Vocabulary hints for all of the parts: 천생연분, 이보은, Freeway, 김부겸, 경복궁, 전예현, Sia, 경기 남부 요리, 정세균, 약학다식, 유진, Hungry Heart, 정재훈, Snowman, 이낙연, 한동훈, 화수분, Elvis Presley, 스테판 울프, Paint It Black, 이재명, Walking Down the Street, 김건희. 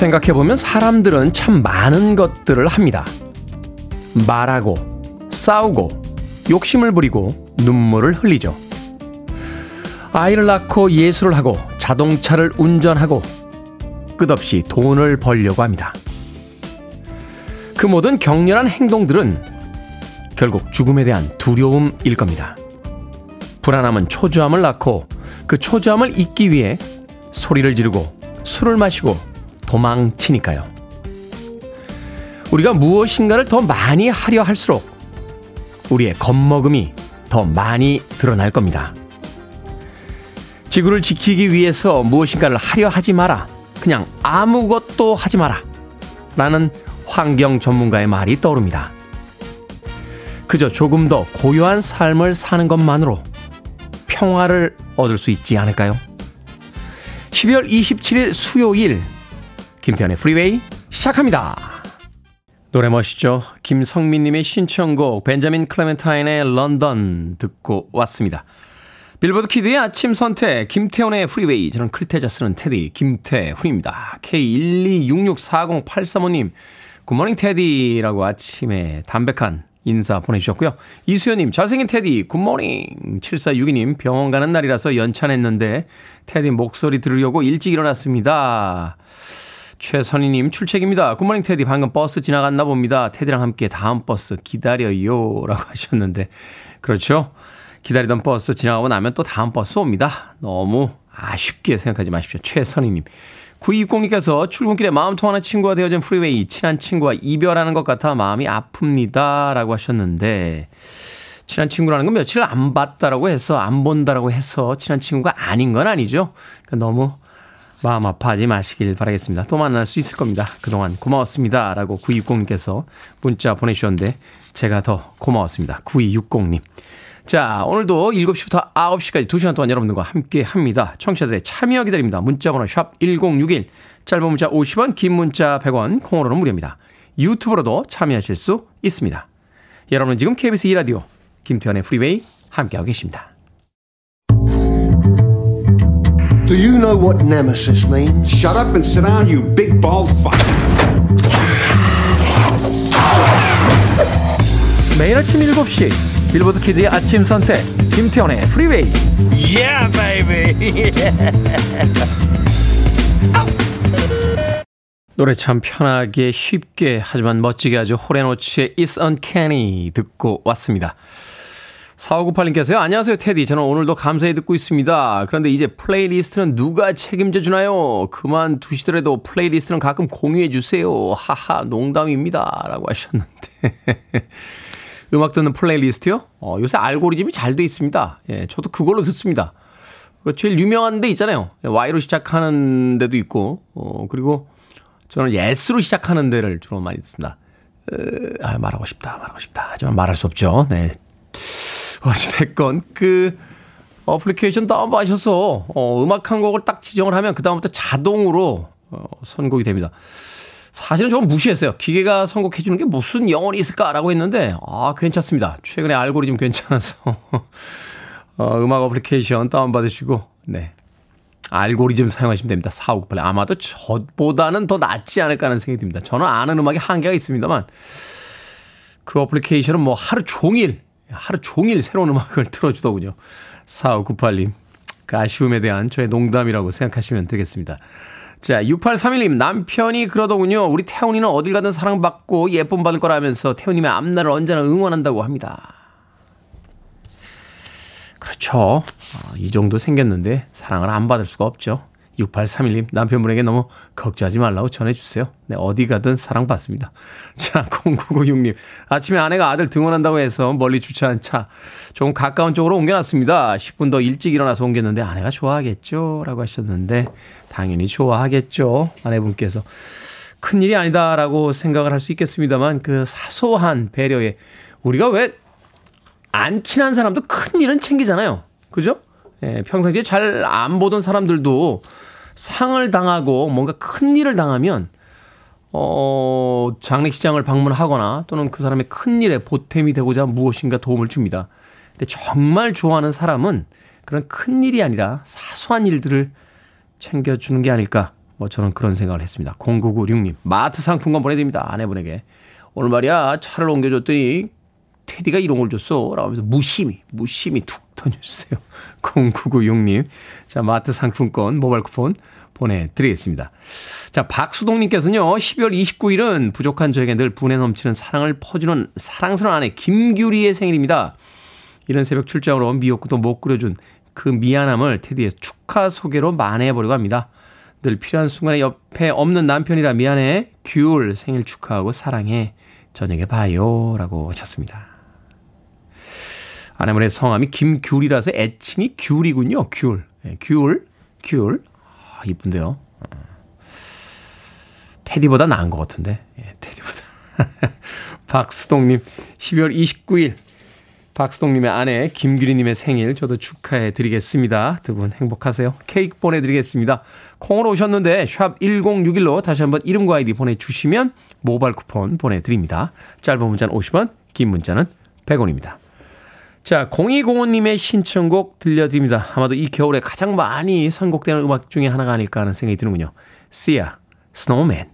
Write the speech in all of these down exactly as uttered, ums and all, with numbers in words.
생각해보면 사람들은 참 많은 것들을 합니다. 말하고, 싸우고, 욕심을 부리고, 눈물을 흘리죠. 아이를 낳고 예술을 하고, 자동차를 운전하고, 끝없이 돈을 벌려고 합니다. 그 모든 격렬한 행동들은 결국 죽음에 대한 두려움일 겁니다. 불안함은 초조함을 낳고, 그 초조함을 잊기 위해 소리를 지르고, 술을 마시고, 도망치니까요. 우리가 무엇인가를 더 많이 하려 할수록 우리의 겁먹음이 더 많이 드러날 겁니다. 지구를 지키기 위해서 무엇인가를 하려 하지 마라. 그냥 아무것도 하지 마라. 라는 환경 전문가의 말이 떠오릅니다. 그저 조금 더 고요한 삶을 사는 것만으로 평화를 얻을 수 있지 않을까요? 십이월 이십칠일 수요일 김태현의 프리웨이 시작합니다. 노래 멋있죠? 김성민님의 신청곡 벤자민 클레멘타인의 런던 듣고 왔습니다. 빌보드 키드의 아침 선택 김태훈의 프리웨이. 저는 클테자 쓰는 테디 김태훈입니다. 케이 일이육육사공팔삼오님 굿모닝 테디라고 아침에 담백한 인사 보내주셨고요. 이수연님 잘생긴 테디 굿모닝. 칠사육이님 병원 가는 날이라서 연차냈는데 테디 목소리 들으려고 일찍 일어났습니다. 최선희님 출첵입니다. 굿모닝 테디 방금 버스 지나갔나 봅니다. 테디랑 함께 다음 버스 기다려요 라고 하셨는데 그렇죠. 기다리던 버스 지나가고 나면 또 다음 버스 옵니다. 너무 아쉽게 생각하지 마십시오. 최선희님. 구이육공님께서 출근길에 마음 통하는 친구가 되어진 프리웨이. 친한 친구와 이별하는 것 같아 마음이 아픕니다 라고 하셨는데 친한 친구라는 건 며칠 안 봤다라고 해서 안 본다라고 해서 친한 친구가 아닌 건 아니죠. 그러니까 너무 마음 아파하지 마시길 바라겠습니다. 또 만날 수 있을 겁니다. 그동안 고마웠습니다 라고 구이육공님께서 문자 보내주셨는데 제가 더 고마웠습니다. 구이육공님. 자, 오늘도 일곱 시부터 아홉 시까지 두 시간 동안 여러분들과 함께합니다. 청취자들의 참여 기다립니다. 문자번호 샵 일공육일, 짧은 문자 오십 원, 긴 문자 백 원, 콩으로는 무료입니다. 유튜브로도 참여하실 수 있습니다. 여러분은 지금 케이비에스 이 라디오 김태현의 프리웨이 함께하고 계십니다. Do you know what nemesis means? Shut up and sit down, you big bald fuck. 매일 아침 일곱 시 빌보드 키즈의 아침 선택 김태원의 프리웨이. Yeah, baby. 노래 참 편하게 쉽게 하지만 멋지게 아주 호레노치의 It's Uncanny 듣고 왔습니다. 사오구팔님께서요. 안녕하세요 테디. 저는 오늘도 감사히 듣고 있습니다. 그런데 이제 플레이리스트는 누가 책임져 주나요? 그만두시더라도 플레이리스트는 가끔 공유해 주세요. 하하 농담입니다. 라고 하셨는데 음악 듣는 플레이리스트요? 어, 요새 알고리즘이 잘 돼 있습니다. 예, 저도 그걸로 듣습니다. 제일 유명한 데 있잖아요. Y로 시작하는 데도 있고, 어, 그리고 저는 S로 시작하는 데를 주로 많이 듣습니다. 으, 아, 말하고 싶다, 말하고 싶다. 하지만 말할 수 없죠. 네. 어찌됐건, 그, 어플리케이션 다운받으셔서, 어, 음악 한 곡을 딱 지정을 하면 그다음부터 자동으로, 어, 선곡이 됩니다. 사실은 조금 무시했어요. 기계가 선곡해주는 게 무슨 영혼이 있을까라고 했는데 아 괜찮습니다. 최근에 알고리즘 괜찮아서 어, 음악 어플리케이션 다운받으시고 네 알고리즘 사용하시면 됩니다. 사오구팔 아마도 저보다는 더 낫지 않을까 하는 생각이 듭니다. 저는 아는 음악에 한계가 있습니다만 그 어플리케이션은 뭐 하루 종일 하루 종일 새로운 음악을 틀어주더군요. 사오구팔님 그 아쉬움에 대한 저의 농담이라고 생각하시면 되겠습니다. 자, 육팔삼일님 남편이 그러더군요. 우리 태훈이는 어딜 가든 사랑받고 예쁨 받을 거라면서 태훈님의 앞날을 언제나 응원한다고 합니다. 그렇죠. 아, 이 정도 생겼는데 사랑을 안 받을 수가 없죠. 육팔삼일님 남편분에게 너무 걱정하지 말라고 전해주세요. 네, 어디 가든 사랑받습니다. 자, 공구구육님 아침에 아내가 아들 등원한다고 해서 멀리 주차한 차 조금 가까운 쪽으로 옮겨놨습니다. 십 분 더 일찍 일어나서 옮겼는데 아내가 좋아하겠죠? 라고 하셨는데 당연히 좋아하겠죠. 아내분께서 큰일이 아니다라고 생각을 할 수 있겠습니다만 그 사소한 배려에 우리가 왜 안 친한 사람도 큰일은 챙기잖아요. 그죠? 예, 평상시에 잘 안 보던 사람들도 상을 당하고 뭔가 큰일을 당하면 어, 장례식장을 방문하거나 또는 그 사람의 큰일에 보탬이 되고자 무엇인가 도움을 줍니다. 근데 정말 좋아하는 사람은 그런 큰일이 아니라 사소한 일들을 챙겨주는 게 아닐까 뭐 저는 그런 생각을 했습니다. 공구구육 님 마트 상품권 보내드립니다. 아내분에게. 오늘 말이야 차를 옮겨줬더니 테디가 이런 걸 줬어 라고 하면서 무심히 무심히 툭 던져주세요. 공구구육 님 자 마트 상품권 모바일 쿠폰 보내드리겠습니다. 자 박수동님께서는요 십이월 이십구일은 부족한 저에게 늘 분에 넘치는 사랑을 퍼주는 사랑스러운 아내 김규리의 생일입니다. 이런 새벽 출장으로 미역국도 못 끓여준 그 미안함을 테디의 축하 소개로 만회해보려고 합니다. 늘 필요한 순간에 옆에 없는 남편이라 미안해. 귤 생일 축하하고 사랑해. 저녁에 봐요 라고 하셨습니다. 아내분의 성함이 김귤이라서 애칭이 귤이군요. 귤 귤 귤 아, 이쁜데요. 테디보다 나은 것 같은데. 예, 테디보다. 박수동님 십이월 이십구일 박수동님의 아내 김규리님의 생일 저도 축하해 드리겠습니다. 두 분 행복하세요. 케이크 보내드리겠습니다. 콩으로 오셨는데 샵 일공육일로 다시 한번 이름과 아이디 보내주시면 모바일 쿠폰 보내드립니다. 짧은 문자는 오십 원, 긴 문자는 백 원입니다. 자, 공이공오님의 신청곡 들려드립니다. 아마도 이 겨울에 가장 많이 선곡되는 음악 중에 하나가 아닐까 하는 생각이 드는군요. Sia, Snowman.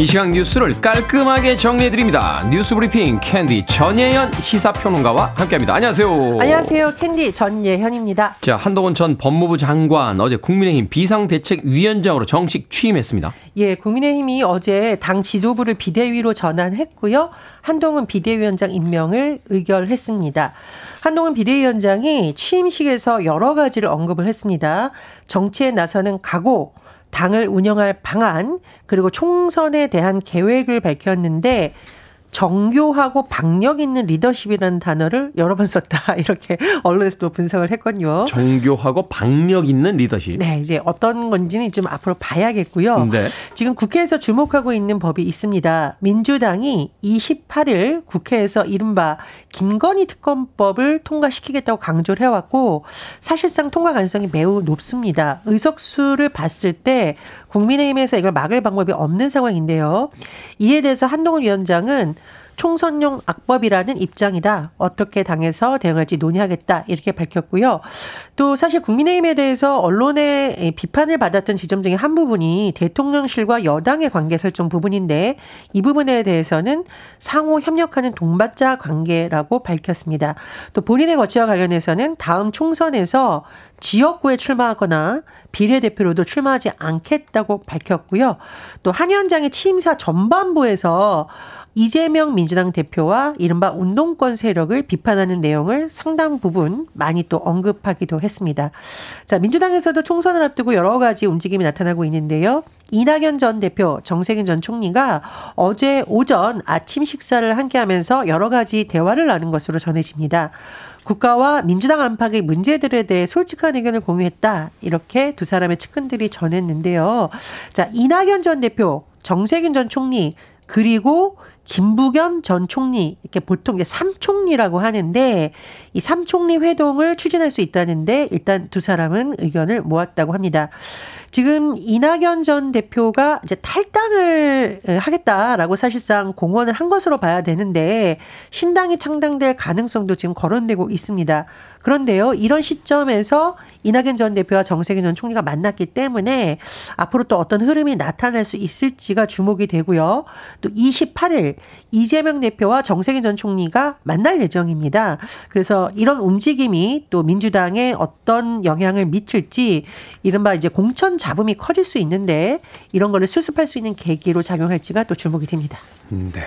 이 시각 뉴스를 깔끔하게 정리해드립니다. 뉴스브리핑 캔디 전예현 시사평론가와 함께합니다. 안녕하세요. 안녕하세요. 캔디 전예현입니다. 자, 한동훈 전 법무부 장관 어제 국민의힘 비상대책위원장으로 정식 취임했습니다. 예, 국민의힘이 어제 당 지도부를 비대위로 전환했고요. 한동훈 비대위원장 임명을 의결했습니다. 한동훈 비대위원장이 취임식에서 여러 가지를 언급을 했습니다. 정치에 나서는 각오, 당을 운영할 방안, 그리고 총선에 대한 계획을 밝혔는데 정교하고 박력 있는 리더십이라는 단어를 여러 번 썼다. 이렇게 언론에서도 분석을 했거든요. 정교하고 박력 있는 리더십. 네. 이제 어떤 건지는 좀 앞으로 봐야겠고요. 네. 지금 국회에서 주목하고 있는 법이 있습니다. 민주당이 이십팔일 국회에서 이른바 김건희 특검법을 통과시키겠다고 강조를 해왔고 사실상 통과 가능성이 매우 높습니다. 의석수를 봤을 때 국민의힘에서 이걸 막을 방법이 없는 상황인데요. 이에 대해서 한동훈 위원장은 총선용 악법이라는 입장이다. 어떻게 당에서 대응할지 논의하겠다. 이렇게 밝혔고요. 또 사실 국민의힘에 대해서 언론의 비판을 받았던 지점 중에 한 부분이 대통령실과 여당의 관계 설정 부분인데 이 부분에 대해서는 상호 협력하는 동반자 관계라고 밝혔습니다. 또 본인의 거취와 관련해서는 다음 총선에서 지역구에 출마하거나 비례대표로도 출마하지 않겠다고 밝혔고요. 또 한 위원장의 취임사 전반부에서 이재명 민주당 대표와 이른바 운동권 세력을 비판하는 내용을 상당 부분 많이 또 언급하기도 했습니다. 자, 민주당에서도 총선을 앞두고 여러 가지 움직임이 나타나고 있는데요. 이낙연 전 대표, 정세균 전 총리가 어제 오전 아침 식사를 함께하면서 여러 가지 대화를 나눈 것으로 전해집니다. 국가와 민주당 안팎의 문제들에 대해 솔직한 의견을 공유했다. 이렇게 두 사람의 측근들이 전했는데요. 자, 이낙연 전 대표, 정세균 전 총리, 그리고 김부겸 전 총리, 이렇게 보통 삼총리라고 하는데 이 삼총리 회동을 추진할 수 있다는데 일단 두 사람은 의견을 모았다고 합니다. 지금 이낙연 전 대표가 이제 탈당을 하겠다라고 사실상 공언을 한 것으로 봐야 되는데 신당이 창당될 가능성도 지금 거론되고 있습니다. 그런데요, 이런 시점에서 이낙연 전 대표와 정세균 전 총리가 만났기 때문에 앞으로 또 어떤 흐름이 나타날 수 있을지가 주목이 되고요. 또 이십팔일 이재명 대표와 정세균 전 총리가 만날 예정입니다. 그래서 이런 움직임이 또 민주당에 어떤 영향을 미칠지 이른바 이제 공천 잡음이 커질 수 있는데 이런 거를 수습할 수 있는 계기로 작용할지가 또 주목이 됩니다. 네.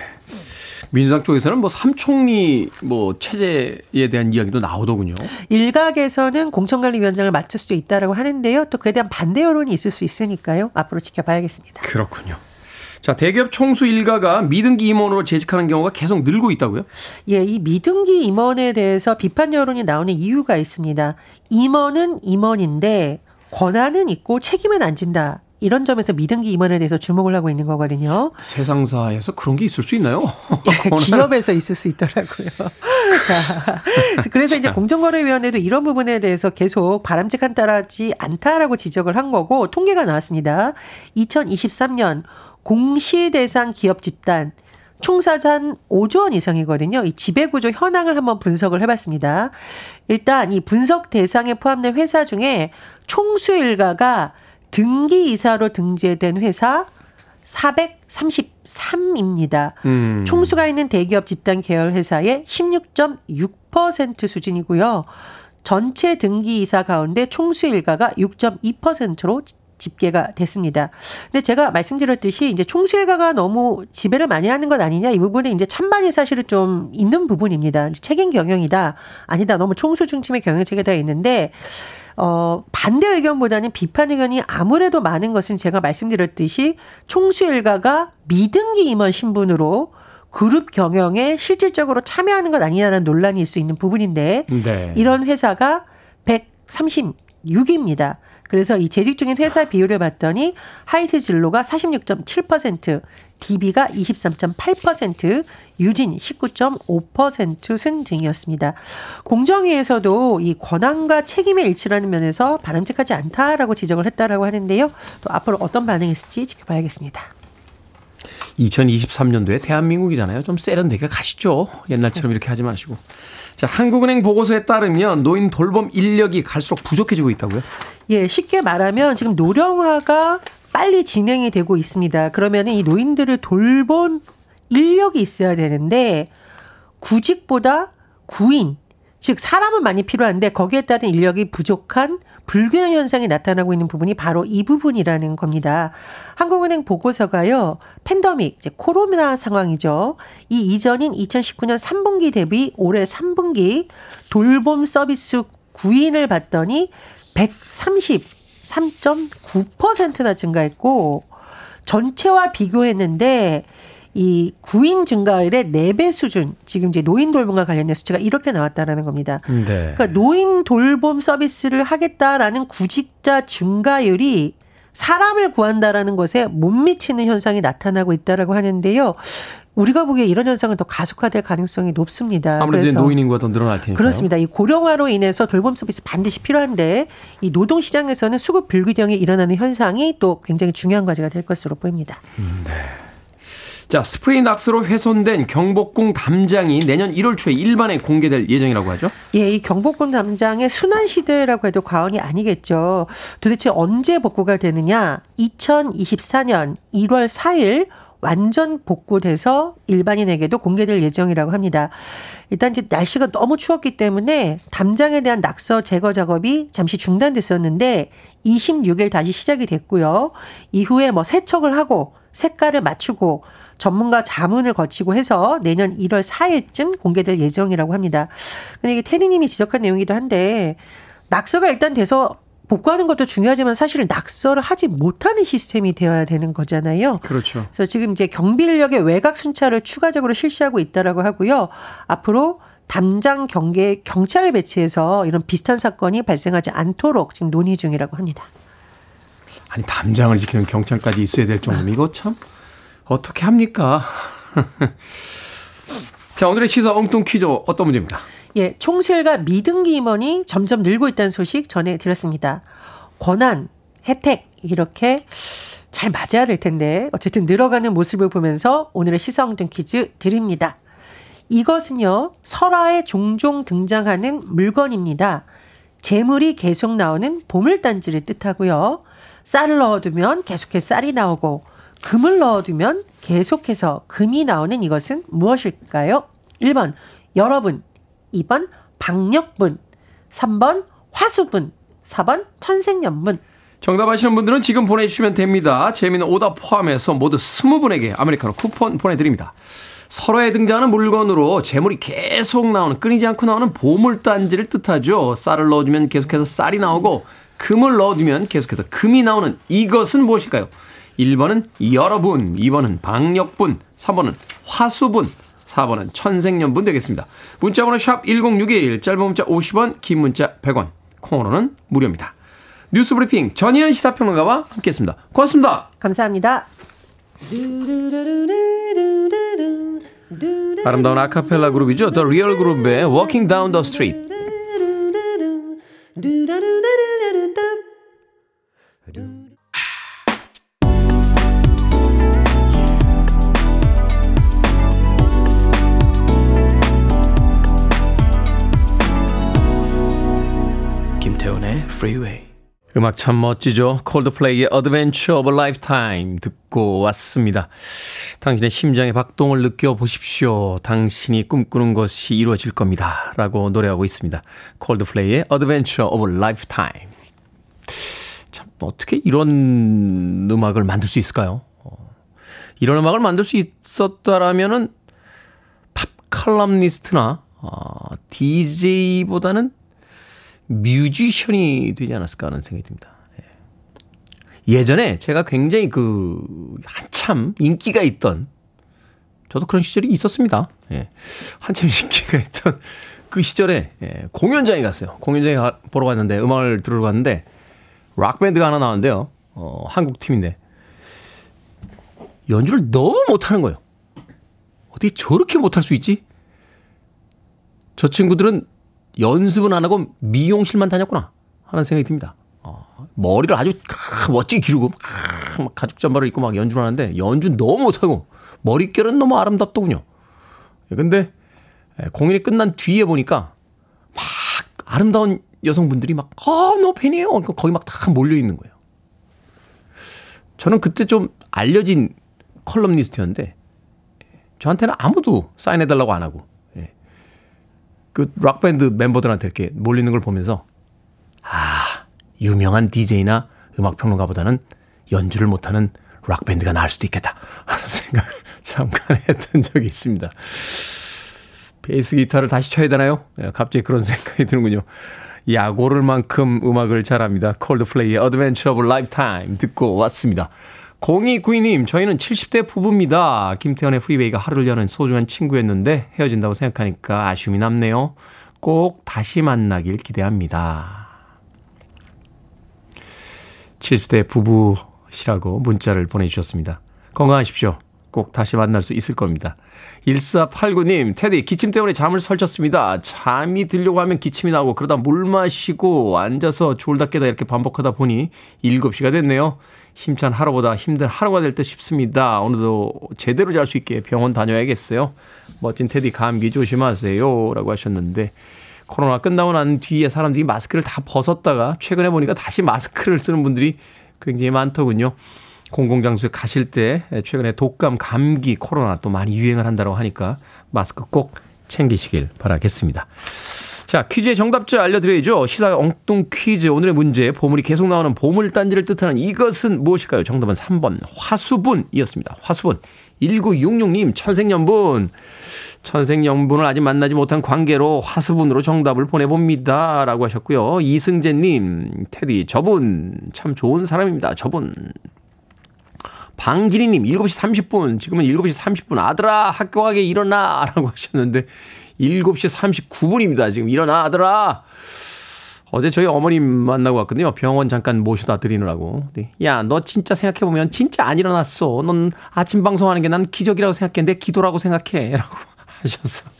민주당 쪽에서는 뭐 삼총리 뭐 체제에 대한 이야기도 나오더군요. 일각에서는 공천관리위원장을 맡을 수도 있다라고 하는데요. 또 그에 대한 반대 여론이 있을 수 있으니까요. 앞으로 지켜봐야겠습니다. 그렇군요. 자, 대기업 총수 일가가 미등기 임원으로 재직하는 경우가 계속 늘고 있다고요? 예, 이 미등기 임원에 대해서 비판 여론이 나오는 이유가 있습니다. 임원은 임원인데 권한은 있고 책임은 안 진다. 이런 점에서 미등기 임원에 대해서 주목을 하고 있는 거거든요. 세상사에서 그런 게 있을 수 있나요? 기업에서 있을 수 있더라고요. 자, 그래서 이제 공정거래위원회도 이런 부분에 대해서 계속 바람직한 따라지 않다라고 지적을 한 거고 통계가 나왔습니다. 이천이십삼년 공시대상 기업 집단 총사산 오조 원 이상이거든요. 이 지배구조 현황을 한번 분석을 해봤습니다. 일단 이 분석 대상에 포함된 회사 중에 총수 일가가 등기이사로 등재된 회사 사백삼십삼입니다. 음. 총수가 있는 대기업 집단 계열 회사의 십육 점 육 퍼센트 수준이고요. 전체 등기이사 가운데 총수 일가가 육 점 이 퍼센트로 집계가 됐습니다. 근데 제가 말씀드렸듯이 이제 총수일가가 너무 지배를 많이 하는 건 아니냐, 이 부분에 이제 찬반이 사실은 좀 있는 부분입니다. 책임 경영이다, 아니다, 너무 총수 중심의 경영 체계다 있는데, 어, 반대 의견보다는 비판 의견이 아무래도 많은 것은 제가 말씀드렸듯이 총수일가가 미등기 임원 신분으로 그룹 경영에 실질적으로 참여하는 것 아니냐는 논란이 있을 수 있는 부분인데, 네. 이런 회사가 백삼십육입니다. 그래서 이 재직 중인 회사 비율을 봤더니 하이트 진로가 사십육 점 칠 퍼센트, 디비가 이십삼 점 팔 퍼센트, 유진 십구 점 오 퍼센트 순 등이었습니다. 공정위에서도 이 권한과 책임의 일치라는 면에서 바람직하지 않다라고 지적을 했다라고 하는데요. 또 앞으로 어떤 반응이 있을지 지켜봐야겠습니다. 이천이십삼 년도에 대한민국이잖아요. 좀 세련되게 가시죠. 옛날처럼 이렇게 하지 마시고. 자, 한국은행 보고서에 따르면 노인 돌봄 인력이 갈수록 부족해지고 있다고요? 예, 쉽게 말하면 지금 노령화가 빨리 진행이 되고 있습니다. 그러면 이 노인들을 돌본 인력이 있어야 되는데 구직보다 구인, 즉 사람은 많이 필요한데 거기에 따른 인력이 부족한 불균형 현상이 나타나고 있는 부분이 바로 이 부분이라는 겁니다. 한국은행 보고서가요, 팬데믹, 이제 코로나 상황이죠. 이 이전인 이천십구 년 삼 분기 대비 올해 삼 분기 돌봄 서비스 구인을 봤더니 백삼십삼 점 구 퍼센트나 증가했고, 전체와 비교했는데 이 구인 증가율의 네 배 수준, 지금 이제 노인 돌봄과 관련된 수치가 이렇게 나왔다라는 겁니다. 네. 그러니까 노인 돌봄 서비스를 하겠다라는 구직자 증가율이 사람을 구한다라는 것에 못 미치는 현상이 나타나고 있다라고 하는데요. 우리가 보기에 이런 현상은 더 가속화될 가능성이 높습니다. 아무래도 그래서 노인 인구가 더 늘어날 테니까요. 그렇습니다. 이 고령화로 인해서 돌봄 서비스 반드시 필요한데 이 노동 시장에서는 수급 불균형이 일어나는 현상이 또 굉장히 중요한 과제가 될 것으로 보입니다. 음, 네. 자, 스프레이 낙서로 훼손된 경복궁 담장이 내년 일월 초에 일반에 공개될 예정이라고 하죠? 예, 이 경복궁 담장의 순환시대라고 해도 과언이 아니겠죠. 도대체 언제 복구가 되느냐? 이천이십사 년 일월 사일 완전 복구돼서 일반인에게도 공개될 예정이라고 합니다. 일단 이제 날씨가 너무 추웠기 때문에 담장에 대한 낙서 제거 작업이 잠시 중단됐었는데 이십육 일 다시 시작이 됐고요. 이후에 뭐 세척을 하고 색깔을 맞추고 전문가 자문을 거치고 해서 내년 일월 사일쯤 공개될 예정이라고 합니다. 근데 이게 테리님이 지적한 내용이기도 한데, 낙서가 일단 돼서 복구하는 것도 중요하지만 사실 낙서를 하지 못하는 시스템이 되어야 되는 거잖아요. 그렇죠. 그래서 지금 이제 경비 인력의 외곽 순찰을 추가적으로 실시하고 있다라고 하고요. 앞으로 담장 경계에 경찰을 배치해서 이런 비슷한 사건이 발생하지 않도록 지금 논의 중이라고 합니다. 아니, 담장을 지키는 경찰까지 있어야 될 정도면 이거 참 어떻게 합니까? 자, 오늘의 시사 엉뚱 퀴즈 어떤 문제입니다. 예, 총수일가 미등기 임원이 점점 늘고 있다는 소식 전해드렸습니다. 권한, 혜택 이렇게 잘 맞아야 될 텐데 어쨌든 늘어가는 모습을 보면서 오늘의 시사 엉뚱 퀴즈 드립니다. 이것은요, 설화에 종종 등장하는 물건입니다. 재물이 계속 나오는 보물단지를 뜻하고요. 쌀을 넣어두면 계속해서 쌀이 나오고 금을 넣어두면 계속해서 금이 나오는 이것은 무엇일까요? 일 번 여러분, 이 번 박력분, 삼 번 화수분, 사 번 천생연분. 정답 아시는 분들은 지금 보내주시면 됩니다. 재미있는 오답 포함해서 모두 이십 분에게 아메리카노 쿠폰 보내드립니다. 설화에 등장하는 물건으로 재물이 계속 나오는, 끊이지 않고 나오는 보물단지를 뜻하죠. 쌀을 넣어주면 계속해서 쌀이 나오고 금을 넣어두면 계속해서 금이 나오는 이것은 무엇일까요? 일 번은 여러분, 이 번은 박력분, 삼 번은 화수분, 사 번은 천생연분 되겠습니다. 문자번호 샵 일공육일, 짧은 문자 오십 원, 긴 문자 백 원, 콩으로는 무료입니다. 뉴스브리핑 전예현 시사평론가와 함께했습니다. 고맙습니다. 감사합니다. 아름다운 아카펠라 그룹이죠. 더 리얼 그룹의 Walking Down the Street. Freeway. 음악 참 멋지죠. 콜드플레이의 Adventure of a Lifetime 듣고 왔습니다. 당신의 심장의 박동을 느껴보십시오. 당신이 꿈꾸는 것이 이루어질 겁니다. 라고 노래하고 있습니다. 콜드플레이의 Adventure of a Lifetime. 참 어떻게 이런 음악을 만들 수 있을까요? 이런 음악을 만들 수 있었다라면은 팝 칼럼니스트나 어, 디제이보다는 뮤지션이 되지 않았을까 하는 생각이 듭니다. 예전에 제가 굉장히 그 한참 인기가 있던, 저도 그런 시절이 있었습니다. 예, 한참 인기가 있던 그 시절에 예, 공연장에 갔어요. 공연장에 가, 보러 갔는데 음악을 들으러 갔는데 락밴드가 하나 나왔는데요. 어, 한국 팀인데 연주를 너무 못하는 거예요. 어떻게 저렇게 못할 수 있지? 저 친구들은 연습은 안 하고 미용실만 다녔구나 하는 생각이 듭니다. 어, 머리를 아주 멋지게 기르고 막 가죽 잠바를 입고 막 연주를 하는데 연주는 너무 못하고 머릿결은 너무 아름답더군요. 그런데 공연이 끝난 뒤에 보니까 막 아름다운 여성분들이 막 아, 너 팬이에요. 그러니까 거기 막 다 몰려있는 거예요. 저는 그때 좀 알려진 컬럼니스트였는데 저한테는 아무도 사인해달라고 안 하고 그 락밴드 멤버들한테 이렇게 몰리는 걸 보면서 아, 유명한 디제이나 음악평론가보다는 연주를 못하는 락밴드가 나을 수도 있겠다 하는 생각을 잠깐 했던 적이 있습니다. 베이스 기타를 다시 쳐야 되나요? 갑자기 그런 생각이 드는군요. 야고를 만큼 음악을 잘합니다. 콜드플레이의 Adventure of a Lifetime 듣고 왔습니다. 공이구이 님, 저희는 칠십 대 부부입니다. 김태현의 프리웨이가 하루를 여는 소중한 친구였는데 헤어진다고 생각하니까 아쉬움이 남네요. 꼭 다시 만나길 기대합니다. 칠십 대 부부시라고 문자를 보내주셨습니다. 건강하십시오. 꼭 다시 만날 수 있을 겁니다. 일사팔구 님, 테디 기침 때문에 잠을 설쳤습니다. 잠이 들려고 하면 기침이 나오고 그러다 물 마시고 앉아서 졸다 깨다 이렇게 반복하다 보니 일곱 시가 됐네요. 힘찬 하루보다 힘든 하루가 될 듯 싶습니다. 오늘도 제대로 잘 수 있게 병원 다녀야겠어요. 멋진 테디 감기 조심하세요 라고 하셨는데, 코로나 끝나고 난 뒤에 사람들이 마스크를 다 벗었다가 최근에 보니까 다시 마스크를 쓰는 분들이 굉장히 많더군요. 공공장소에 가실 때 최근에 독감, 감기, 코로나 또 많이 유행을 한다고 하니까 마스크 꼭 챙기시길 바라겠습니다. 자, 퀴즈의 정답자 알려드려야죠. 시사 엉뚱 퀴즈 오늘의 문제, 보물이 계속 나오는 보물단지를 뜻하는 이것은 무엇일까요? 정답은 삼 번 화수분이었습니다. 화수분. 일구육육 님, 천생연분. 천생연분을 아직 만나지 못한 관계로 화수분으로 정답을 보내봅니다 라고 하셨고요. 이승재님, 테디 저분 참 좋은 사람입니다. 저분. 방진희님, 일곱 시 삼십 분, 지금은 일곱 시 삼십 분, 아들아, 학교 가게 일어나! 라고 하셨는데, 일곱 시 삼십구 분입니다. 지금 일어나, 아들아! 어제 저희 어머님 만나고 왔거든요. 병원 잠깐 모셔다 드리느라고. 야, 너 진짜 생각해보면 진짜 안 일어났어. 넌 아침 방송하는 게 난 기적이라고 생각해. 내 기도라고 생각해. 라고 하셨어.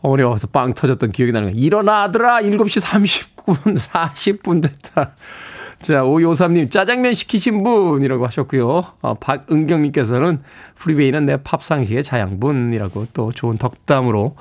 어머니가 와서 빵 터졌던 기억이 나는 거야. 일어나, 아들아! 일곱 시 삼십구 분, 사십 분 됐다. 자, 오이오삼 님, 짜장면 시키신 분이라고 하셨고요. 어, 박은경님께서는 프리웨이는 내 팝상식의 자양분이라고 또 좋은 덕담으로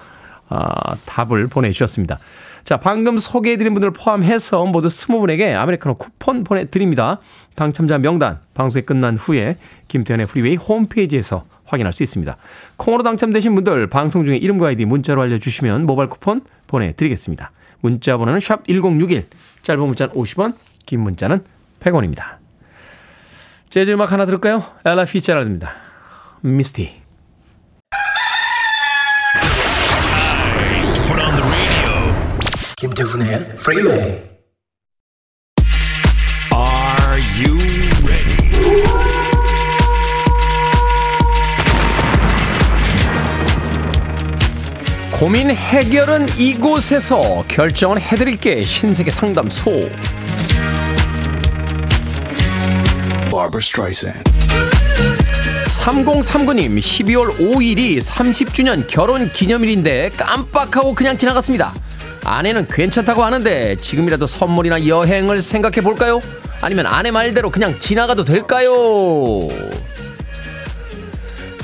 어, 답을 보내주셨습니다. 자, 방금 소개해드린 분들 포함해서 모두 스무 분에게 아메리카노 쿠폰 보내드립니다. 당첨자 명단 방송이 끝난 후에 김태현의 프리웨이 홈페이지에서 확인할 수 있습니다. 콩으로 당첨되신 분들 방송 중에 이름과 아이디 문자로 알려주시면 모바일 쿠폰 보내드리겠습니다. 문자 번호는 샵 일공육일, 짧은 문자는 오십 원, 긴 문자는 백 원입니다. 재즈 음악 하나 들을까요? 엘라 피츠제럴드입니다. 미스티. 김태훈의 프리웨이. Are you ready? 고민 해결은 이곳에서, 결정은 해드릴게. 신세계 상담소. 삼공삼구 님, 십이월 오일이 삼십 주년 결혼 기념일인데 깜빡하고 그냥 지나갔습니다. 아내는 괜찮다고 하는데 지금이라도 선물이나 여행을 생각해 볼까요? 아니면 아내 말대로 그냥 지나가도 될까요?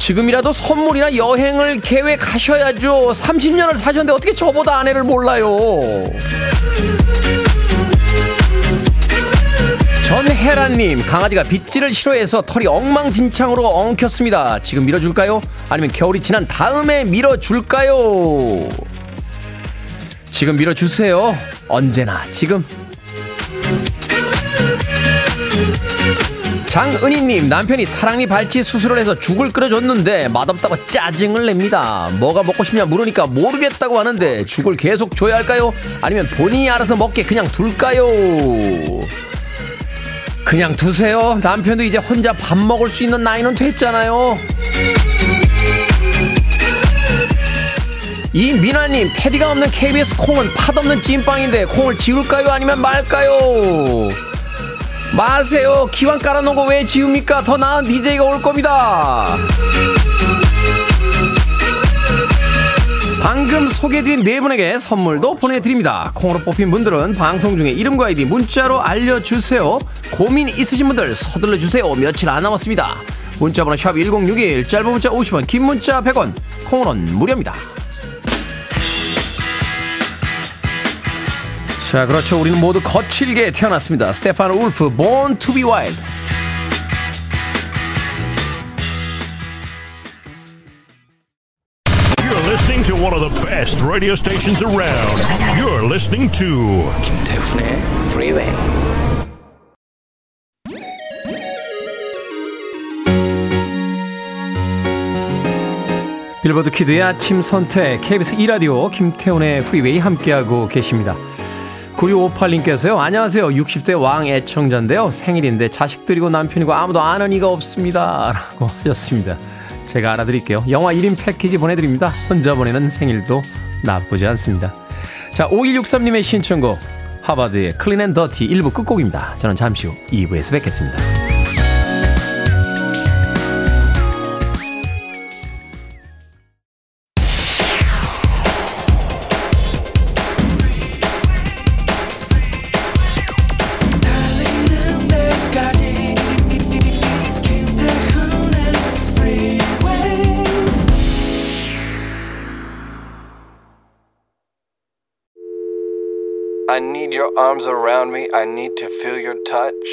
지금이라도 선물이나 여행을 계획하셔야죠. 삼십 년을 사셨는데 어떻게 저보다 아내를 몰라요. 전혜란님, 강아지가 빗질을 싫어해서 털이 엉망진창으로 엉켰습니다. 지금 밀어줄까요? 아니면 겨울이 지난 다음에 밀어줄까요? 지금 밀어주세요. 언제나 지금. 장은희님, 남편이 사랑니 발치 수술을 해서 죽을 끓여줬는데 맛없다고 짜증을 냅니다. 뭐가 먹고 싶냐 물으니까 모르겠다고 하는데 죽을 계속 줘야 할까요? 아니면 본인이 알아서 먹게 그냥 둘까요? 그냥 두세요. 남편도 이제 혼자 밥 먹을 수 있는 나이는 됐잖아요. 이민아님, 테디가 없는 케이비에스 콩은 팥없는 찐빵인데 콩을 지울까요? 아니면 말까요? 마세요. 기왕 깔아놓은 거 왜 지웁니까? 더 나은 디제이가 올 겁니다. 방금 소개해드린 네 분에게 선물도 보내드립니다. 콩으로 뽑힌 분들은 방송 중에 이름과 아이디 문자로 알려주세요. 고민 있으신 분들 서둘러주세요. 며칠 안 남았습니다. 문자번호 샵 일공육일, 짧은 문자 오십 원, 긴 문자 백 원, 콩으로는 무료입니다. 자, 그렇죠. 우리는 모두 거칠게 태어났습니다. 스테판 울프, Born to be Wild. You're listening to one of the best radio stations around. You're listening to 김태훈의 Freeway. 빌보드 키드의 아침 선택 케이비에스 이 라디오 김태훈의 프리웨이 함께하고 계십니다. 구육오팔님께서요. 안녕하세요. 육십 대 왕 애청자인데요. 생일인데 자식들이고 남편이고 아무도 아는 이가 없습니다. 라고 하셨습니다. 제가 알아드릴게요. 영화 일 인 패키지 보내드립니다. 혼자 보내는 생일도 나쁘지 않습니다. 자, 오일육삼님의 신청곡 하버드의 클린 앤 더티 일 부 끝곡입니다. 저는 잠시 후 이 부에서 뵙겠습니다. I need your arms around me. I need to feel your touch.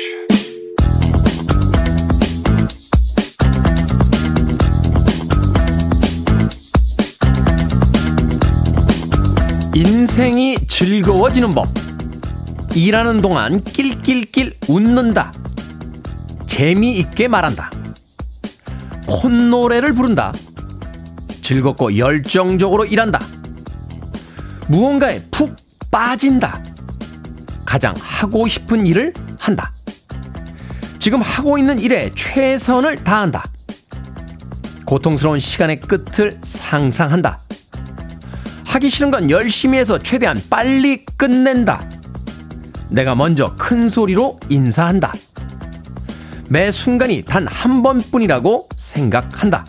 인생이 즐거워지는 법. 일하는 동안 낄낄낄 웃는다. 재미있게 말한다. 콧노래를 부른다. 즐겁고 열정적으로 일한다. 무언가에 푹 빠진다. 가장 하고 싶은 일을 한다. 지금 하고 있는 일에 최선을 다한다. 고통스러운 시간의 끝을 상상한다. 하기 싫은 건 열심히 해서 최대한 빨리 끝낸다. 내가 먼저 큰 소리로 인사한다. 매 순간이 단 한 번뿐이라고 생각한다.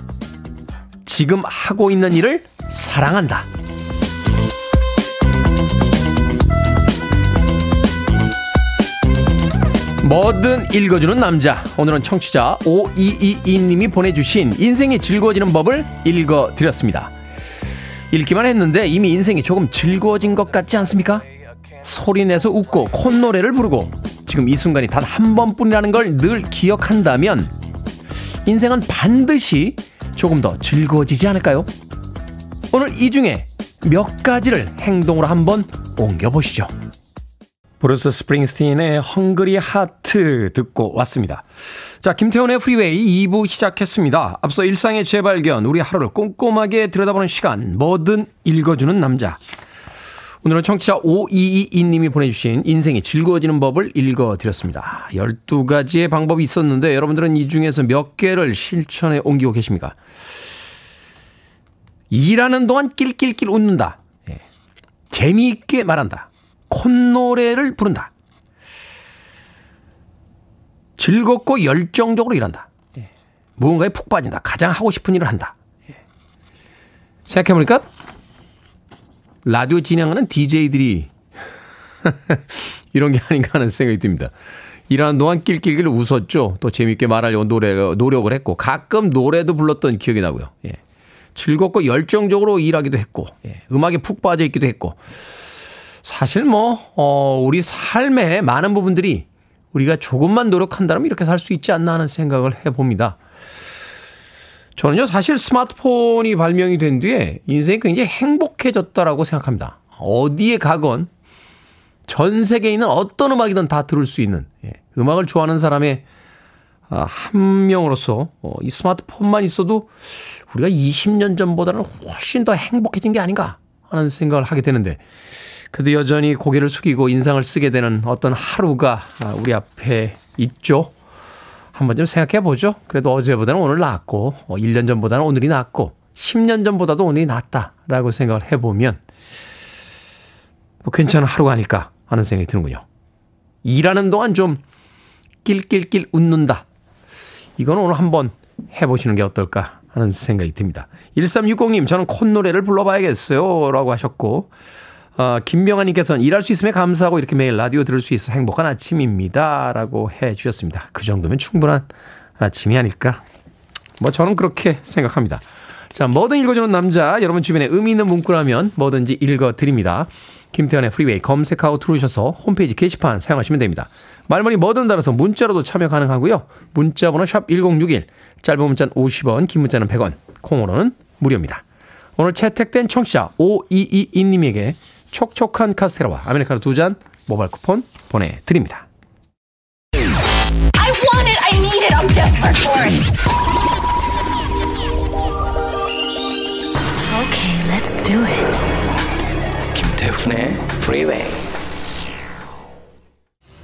지금 하고 있는 일을 사랑한다. 뭐든 읽어주는 남자. 오늘은 청취자 오이이이님이 보내주신 인생이 즐거워지는 법을 읽어드렸습니다. 읽기만 했는데 이미 인생이 조금 즐거워진 것 같지 않습니까? 소리내서 웃고 콧노래를 부르고 지금 이 순간이 단 한 번뿐이라는 걸 늘 기억한다면 인생은 반드시 조금 더 즐거워지지 않을까요? 오늘 이 중에 몇 가지를 행동으로 한번 옮겨보시죠. 브루스 스프링스틴의 헝그리 하트 듣고 왔습니다. 자, 김태훈의 프리웨이 이 부 시작했습니다. 앞서 일상의 재발견, 우리 하루를 꼼꼼하게 들여다보는 시간, 뭐든 읽어주는 남자. 오늘은 청취자 오이이이님이 보내주신 인생이 즐거워지는 법을 읽어드렸습니다. 열두 가지의 방법이 있었는데 여러분들은 이 중에서 몇 개를 실천에 옮기고 계십니까? 일하는 동안 낄낄낄 웃는다. 재미있게 말한다. 콧노래를 부른다. 즐겁고 열정적으로 일한다. 예. 무언가에 푹 빠진다. 가장 하고 싶은 일을 한다. 예. 생각해보니까 라디오 진행하는 디제이들이 이런 게 아닌가 하는 생각이 듭니다. 일하는 동안 낄낄낄 웃었죠. 또 재미있게 말하려고 노래, 노력을 했고 가끔 노래도 불렀던 기억이 나고요. 예. 즐겁고 열정적으로 일하기도 했고 예. 음악에 푹 빠져 있기도 했고 사실 뭐 어, 우리 삶의 많은 부분들이 우리가 조금만 노력한다면 이렇게 살 수 있지 않나 하는 생각을 해봅니다. 저는요 사실 스마트폰이 발명이 된 뒤에 인생이 굉장히 행복해졌다라고 생각합니다. 어디에 가건 전 세계에 있는 어떤 음악이든 다 들을 수 있는 예. 음악을 좋아하는 사람의 아, 한 명으로서 어, 이 스마트폰만 있어도 우리가 이십 년 전보다는 훨씬 더 행복해진 게 아닌가 하는 생각을 하게 되는데 그래도 여전히 고개를 숙이고 인상을 쓰게 되는 어떤 하루가 우리 앞에 있죠. 한번 좀 생각해 보죠. 그래도 어제보다는 오늘 낫고 어, 일 년 전보다는 오늘이 낫고 십 년 전보다도 오늘이 낫다라고 생각을 해보면 뭐 괜찮은 하루가 아닐까 하는 생각이 드는군요. 일하는 동안 좀 낄낄낄 웃는다. 이건 오늘 한번 해보시는 게 어떨까 하는 생각이 듭니다. 일삼육공 님 저는 콧노래를 불러봐야겠어요 라고 하셨고 어, 김명아님께서는 일할 수 있음에 감사하고 이렇게 매일 라디오 들을 수 있어 행복한 아침입니다 라고 해주셨습니다. 그 정도면 충분한 아침이 아닐까 뭐 저는 그렇게 생각합니다. 자, 뭐든 읽어주는 남자 여러분 주변에 의미 있는 문구라면 뭐든지 읽어드립니다. 김태현의 프리웨이 검색하고 들어오셔서 홈페이지 게시판 사용하시면 됩니다. 말머리 뭐든 달아서 문자로도 참여 가능하고요. 문자번호 샵 일공육일, 짧은 문자는 오십 원, 긴 문자는 백 원, 콩으로는 무료입니다. 오늘 채택된 청취자 오이이이 님에게 촉촉한 카스테라와 아메리카노 두 잔 모바일 쿠폰 보내드립니다. I want it, I need it, I'm desperate for it. Okay, let's do it. 김태훈의 프리웨이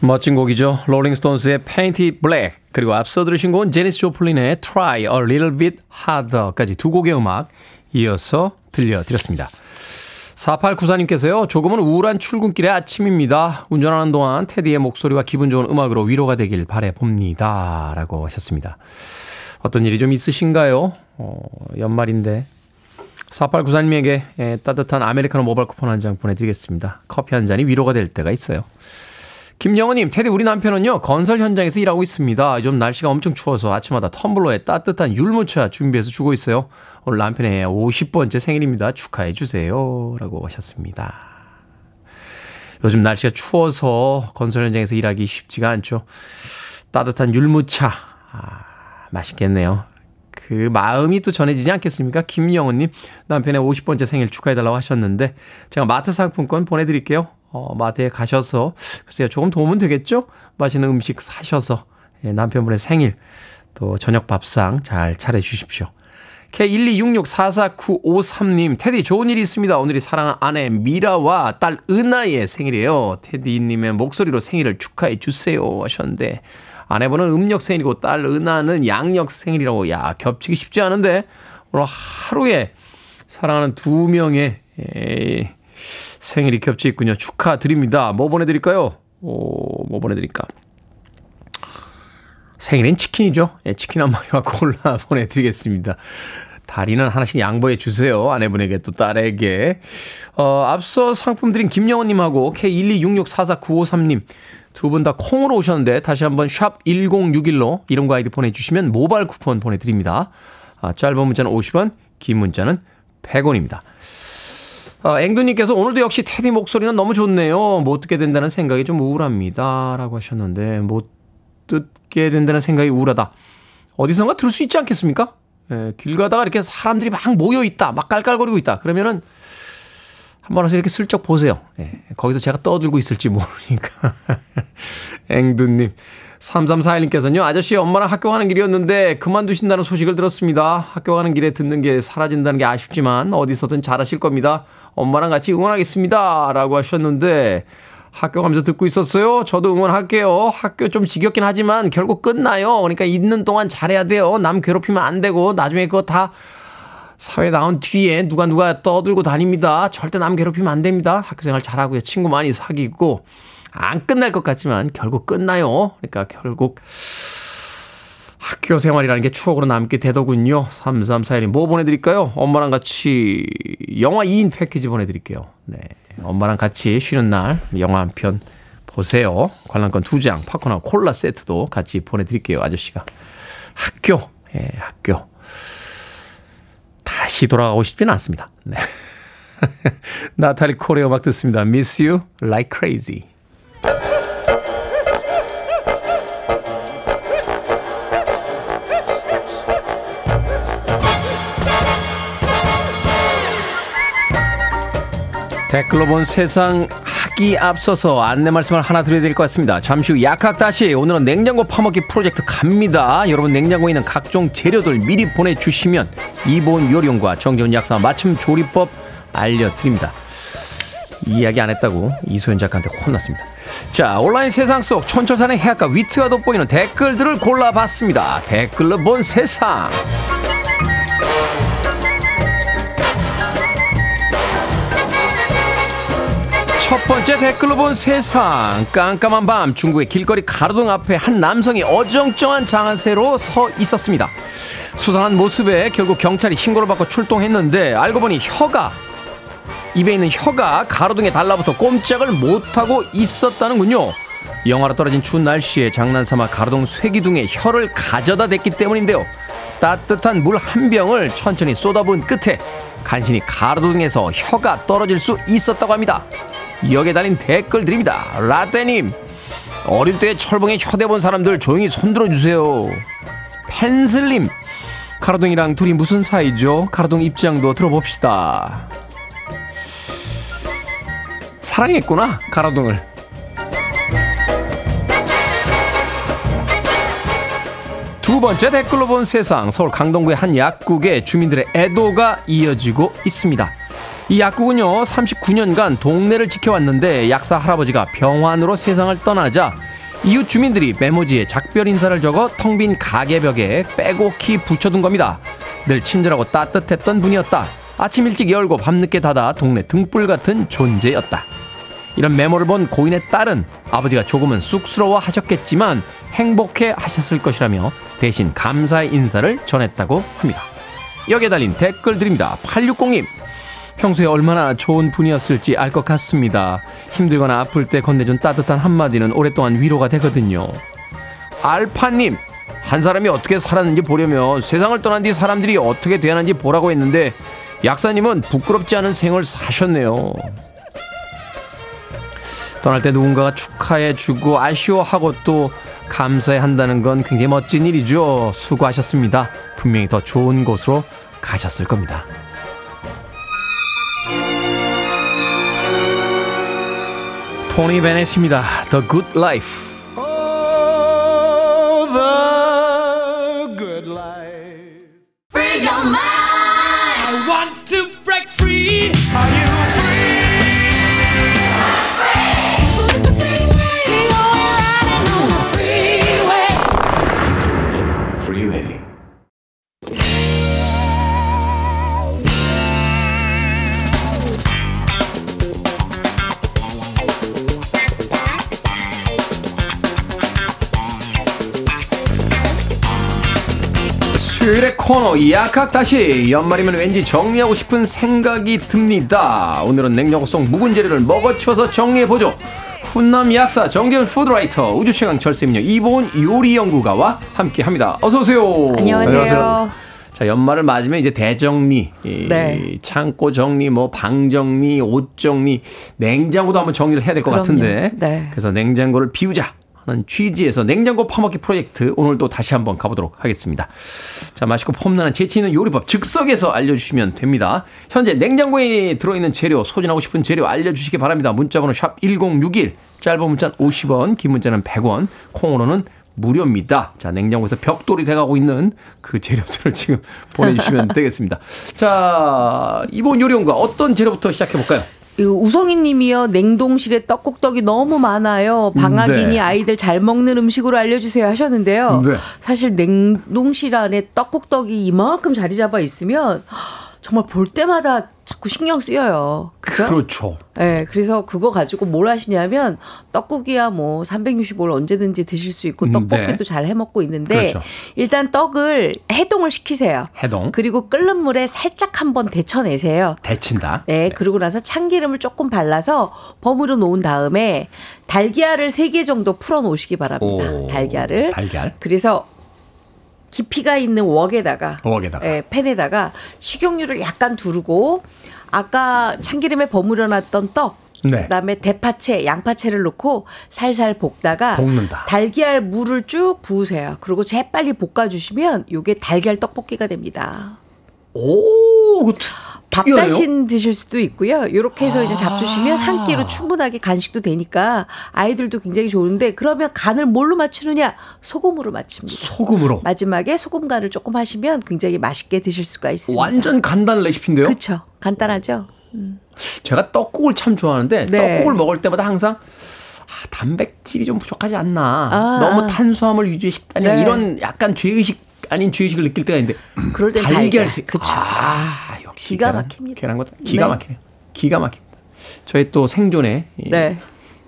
멋진 곡이죠. 롤링스톤스의 Paint It Black 그리고 앞서 들으신 곡은 제니스 조플린의 Try a Little Bit Harder까지 두 곡의 음악 이어서 들려드렸습니다. 사팔구사 님께서요. 조금은 우울한 출근길의 아침입니다. 운전하는 동안 테디의 목소리와 기분 좋은 음악으로 위로가 되길 바라봅니다. 라고 하셨습니다. 어떤 일이 좀 있으신가요? 어, 연말인데 사팔구사 님에게 예, 따뜻한 아메리카노 모바일 쿠폰 한 장 보내드리겠습니다. 커피 한 잔이 위로가 될 때가 있어요. 김영호님, 테디 우리 남편은요 건설 현장에서 일하고 있습니다. 요즘 날씨가 엄청 추워서 아침마다 텀블러에 따뜻한 율무차 준비해서 주고 있어요. 오늘 남편의 오십 번째 생일입니다. 축하해 주세요. 라고 하셨습니다. 요즘 날씨가 추워서 건설 현장에서 일하기 쉽지가 않죠. 따뜻한 율무차, 아, 맛있겠네요. 그 마음이 또 전해지지 않겠습니까? 김영호님, 남편의 오십 번째 생일 축하해달라고 하셨는데 제가 마트 상품권 보내드릴게요. 어, 마트에 가셔서 글쎄요 조금 도움은 되겠죠? 맛있는 음식 사셔서 예, 남편분의 생일 또 저녁 밥상 잘 차려주십시오. 케이 일이육육 사사구오삼 님 테디 좋은 일이 있습니다. 오늘이 사랑하는 아내 미라와 딸 은하의 생일이에요. 테디님의 목소리로 생일을 축하해 주세요 하셨는데 아내분은 음력 생일이고 딸 은하는 양력 생일이라고 야 겹치기 쉽지 않은데 오늘 하루에 사랑하는 두 명의 에이, 생일이 겹치 있군요. 축하드립니다. 뭐 보내드릴까요? 오, 뭐 보내드릴까? 생일엔 치킨이죠. 예, 치킨 한 마리와 콜라 보내드리겠습니다. 다리는 하나씩 양보해 주세요. 아내분에게 또 딸에게. 어, 앞서 상품 드린 김영호님하고 케이 일이육육 사사구오삼 님 두 분 다 콩으로 오셨는데 다시 한번 샵 일공육일로 이름과 아이디 보내주시면 모바일 쿠폰 보내드립니다. 아, 짧은 문자는 오십 원, 긴 문자는 백 원입니다. 어, 앵두님께서 오늘도 역시 테디 목소리는 너무 좋네요. 못 듣게 된다는 생각이 좀 우울합니다. 라고 하셨는데 못 듣게 된다는 생각이 우울하다. 어디선가 들을 수 있지 않겠습니까? 예, 길 가다가 이렇게 사람들이 막 모여있다. 막 깔깔거리고 있다. 그러면은 한번 와서 이렇게 슬쩍 보세요. 예, 거기서 제가 떠들고 있을지 모르니까. 앵두님. 삼삼사일 님께서는요. 아저씨 엄마랑 학교 가는 길이었는데 그만두신다는 소식을 들었습니다. 학교 가는 길에 듣는 게 사라진다는 게 아쉽지만 어디서든 잘하실 겁니다. 엄마랑 같이 응원하겠습니다. 라고 하셨는데 학교 가면서 듣고 있었어요. 저도 응원할게요. 학교 좀 지겹긴 하지만 결국 끝나요. 그러니까 있는 동안 잘해야 돼요. 남 괴롭히면 안 되고 나중에 그거 다 사회 나온 뒤에 누가 누가 떠들고 다닙니다. 절대 남 괴롭히면 안 됩니다. 학교생활 잘하고요. 친구 많이 사귀고 안 끝날 것 같지만 결국 끝나요. 그러니까 결국 학교 생활이라는 게 추억으로 남게 되더군요. 삼삼사일 님 뭐 보내드릴까요? 엄마랑 같이 영화 이 인 패키지 보내드릴게요. 네, 엄마랑 같이 쉬는 날 영화 한 편 보세요. 관람권 두 장, 팝콘하고 콜라 세트도 같이 보내드릴게요. 아저씨가. 학교. 예, 학교. 다시 돌아가고 싶지는 않습니다. 네. 나탈리 콜의 음악 듣습니다. Miss you like crazy. 댓글로 본 세상 하기 앞서서 안내 말씀을 하나 드려야 될 것 같습니다. 잠시 후 약학다식, 오늘은 냉장고 파먹기 프로젝트 갑니다. 여러분 냉장고에 있는 각종 재료들 미리 보내주시면 이보은 요리연구와 정재훈 약사 맞춤 조리법 알려드립니다. 이야기 안 했다고 이소연 작가한테 혼났습니다. 자, 온라인 세상 속 천철산의 해학과 위트가 돋보이는 댓글들을 골라봤습니다. 댓글로 본 세상. 첫 번째 댓글로 본 세상. 깜깜한 밤 중국의 길거리 가로등 앞에 한 남성이 어정쩡한 자세로 서 있었습니다. 수상한 모습에 결국 경찰이 신고를 받고 출동했는데 알고 보니 혀가 입에 있는 혀가 가로등에 달라붙어 꼼짝을 못하고 있었다는군요. 영하로 떨어진 추운 날씨에 장난삼아 가로등 쇠기둥에 혀를 가져다 댔기 때문인데요. 따뜻한 물 한 병을 천천히 쏟아부은 끝에 간신히 가로등에서 혀가 떨어질 수 있었다고 합니다. 여기에 달린 댓글들입니다. 라떼님, 어릴 때 철봉에 혀대본 사람들 조용히 손들어주세요. 펜슬님, 가로등이랑 둘이 무슨 사이죠? 가로등 입장도 들어봅시다. 사랑했구나, 가로등을. 두 번째 댓글로 본 세상. 서울 강동구의 한 약국에 주민들의 애도가 이어지고 있습니다. 이 약국은요, 삼십구 년간 동네를 지켜왔는데 약사 할아버지가 병환으로 세상을 떠나자 이웃 주민들이 메모지에 작별 인사를 적어 텅 빈 가게벽에 빼곡히 붙여둔 겁니다. 늘 친절하고 따뜻했던 분이었다. 아침 일찍 열고 밤늦게 닫아 동네 등불 같은 존재였다. 이런 메모를 본 고인의 딸은 아버지가 조금은 쑥스러워 하셨겠지만 행복해 하셨을 것이라며 대신 감사의 인사를 전했다고 합니다. 여기에 달린 댓글들입니다. 팔육공님, 평소에 얼마나 좋은 분이었을지 알 것 같습니다. 힘들거나 아플 때 건네준 따뜻한 한마디는 오랫동안 위로가 되거든요. 알파님, 한 사람이 어떻게 살았는지 보려면 세상을 떠난 뒤 사람들이 어떻게 대하는지 보라고 했는데 약사님은 부끄럽지 않은 생을 사셨네요. 떠날 때 누군가가 축하해주고 아쉬워하고 또 감사해한다는 건 굉장히 멋진 일이죠. 수고하셨습니다. 분명히 더 좋은 곳으로 가셨을 겁니다. 토니 베넷입니다. The Good Life. Oh, the good life. Free your mind. I want to break free. Are you free? I'm free. I'm on the freeway. Freeway. Freeway. 수요일의 코너 약학다시. 연말이면 왠지 정리하고 싶은 생각이 듭니다. 오늘은 냉장고 속 묵은 재료를 먹어치워서 정리해보죠. 훈남 약사 정재훈 푸드라이터, 우주 최강 절세미녀 이보은 요리연구가와 함께합니다. 어서오세요. 안녕하세요. 안녕하세요. 자, 연말을 맞으면 이제 대정리, 네. 창고 정리, 뭐 방 정리, 옷 정리, 냉장고도 한번 정리를 해야 될 것 같은데, 네. 그래서 냉장고를 비우자 하는 취지에서 냉장고 파먹기 프로젝트, 오늘도 다시 한번 가보도록 하겠습니다. 자, 맛있고 폼나는 재치있는 요리법 즉석에서 알려주시면 됩니다. 현재 냉장고에 들어있는 재료, 소진하고 싶은 재료 알려주시기 바랍니다. 문자번호 샵 일공육일, 짧은 문자는 오십 원, 긴 문자는 백 원, 콩으로는 무료입니다. 자, 냉장고에서 벽돌이 돼가고 있는 그 재료들을 지금 보내주시면 되겠습니다. 자, 이번 요리연구가 어떤 재료부터 시작해볼까요? 우성희 님이요. 냉동실에 떡국떡이 너무 많아요. 방학이니 네. 아이들 잘 먹는 음식으로 알려주세요 하셨는데요. 네. 사실 냉동실 안에 떡국떡이 이만큼 자리 잡아 있으면 정말 볼 때마다 자꾸 신경 쓰여요. 그쵸? 그렇죠. 네, 그래서 그거 가지고 뭘 하시냐면 떡국이야 뭐 삼백육십오 일 언제든지 드실 수 있고 떡볶이도 네. 잘 해먹고 있는데 그렇죠. 일단 떡을 해동을 시키세요. 해동. 그리고 끓는 물에 살짝 한번 데쳐내세요. 데친다. 네, 네. 그리고 나서 참기름을 조금 발라서 버무려 놓은 다음에 달걀을 세 개 정도 풀어 놓으시기 바랍니다. 오, 달걀을. 달걀. 그래서 깊이가 있는 웍에다가, 웍에다가. 예, 팬에다가 식용유를 약간 두르고 아까 참기름에 버무려놨던 떡, 네. 그다음에 대파채, 양파채를 넣고 살살 볶다가 볶는다. 달걀 물을 쭉 부으세요. 그리고 재빨리 볶아주시면 이게 달걀 떡볶이가 됩니다. 오, 밥 대신 드실 수도 있고요. 이렇게 해서 이제 잡수시면 한 끼로 충분하게 간식도 되니까 아이들도 굉장히 좋은데 그러면 간을 뭘로 맞추느냐? 소금으로 맞춥니다. 소금으로. 마지막에 소금 간을 조금 하시면 굉장히 맛있게 드실 수가 있습니다. 완전 간단 레시피인데요? 그렇죠. 간단하죠. 음. 제가 떡국을 참 좋아하는데 네. 떡국을 먹을 때마다 항상 아, 단백질이 좀 부족하지 않나. 아. 너무 탄수화물 위주의 식단이 네. 이런 약간 죄의식. 아닌 주의식을 느낄 때가 있는데 그럴 땐 달걀색. 그렇죠. 아, 역시 기가 계란, 막힙니다. 계란 거다. 기가 네. 막히네요. 기가 막힙니다. 저의 또 생존에 네.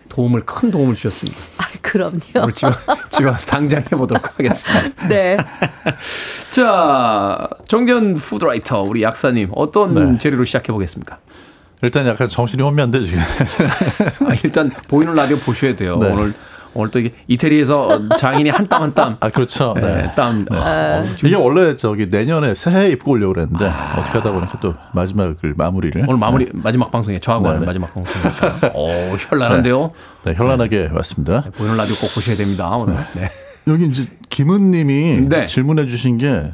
도움을 큰 도움을 주셨습니다. 아, 그럼요. 오늘 집에, 집에 와서 당장 해보도록 하겠습니다. 네. 자, 정재훈 푸드라이터 우리 약사님 어떤 네. 재료로 시작해 보겠습니까? 일단 약간 정신이 혼미한데 지금. 아, 일단 보이는 라디오 보셔야 돼요. 네. 오늘. 오늘 또 이게 이태리에서 장인이 한 땀 한 땀. 아, 그렇죠. 네. 네. 땀. 네. 아, 이게 원래 저기 내년에 새해에 입고 오려고 그랬는데 아. 어떻게 하다 보니까 또 마지막 그 마무리를. 오늘 마무리, 네. 마지막 방송에 저하고 네, 하는 네. 마지막 방송이니까. 오, 현란한데요? 네, 네 현란하게 네. 왔습니다. 네, 보이는 라디오 꼭 보셔야 됩니다, 오늘. 네. 네. 여기 이제 김은 님이 네. 질문해 주신 게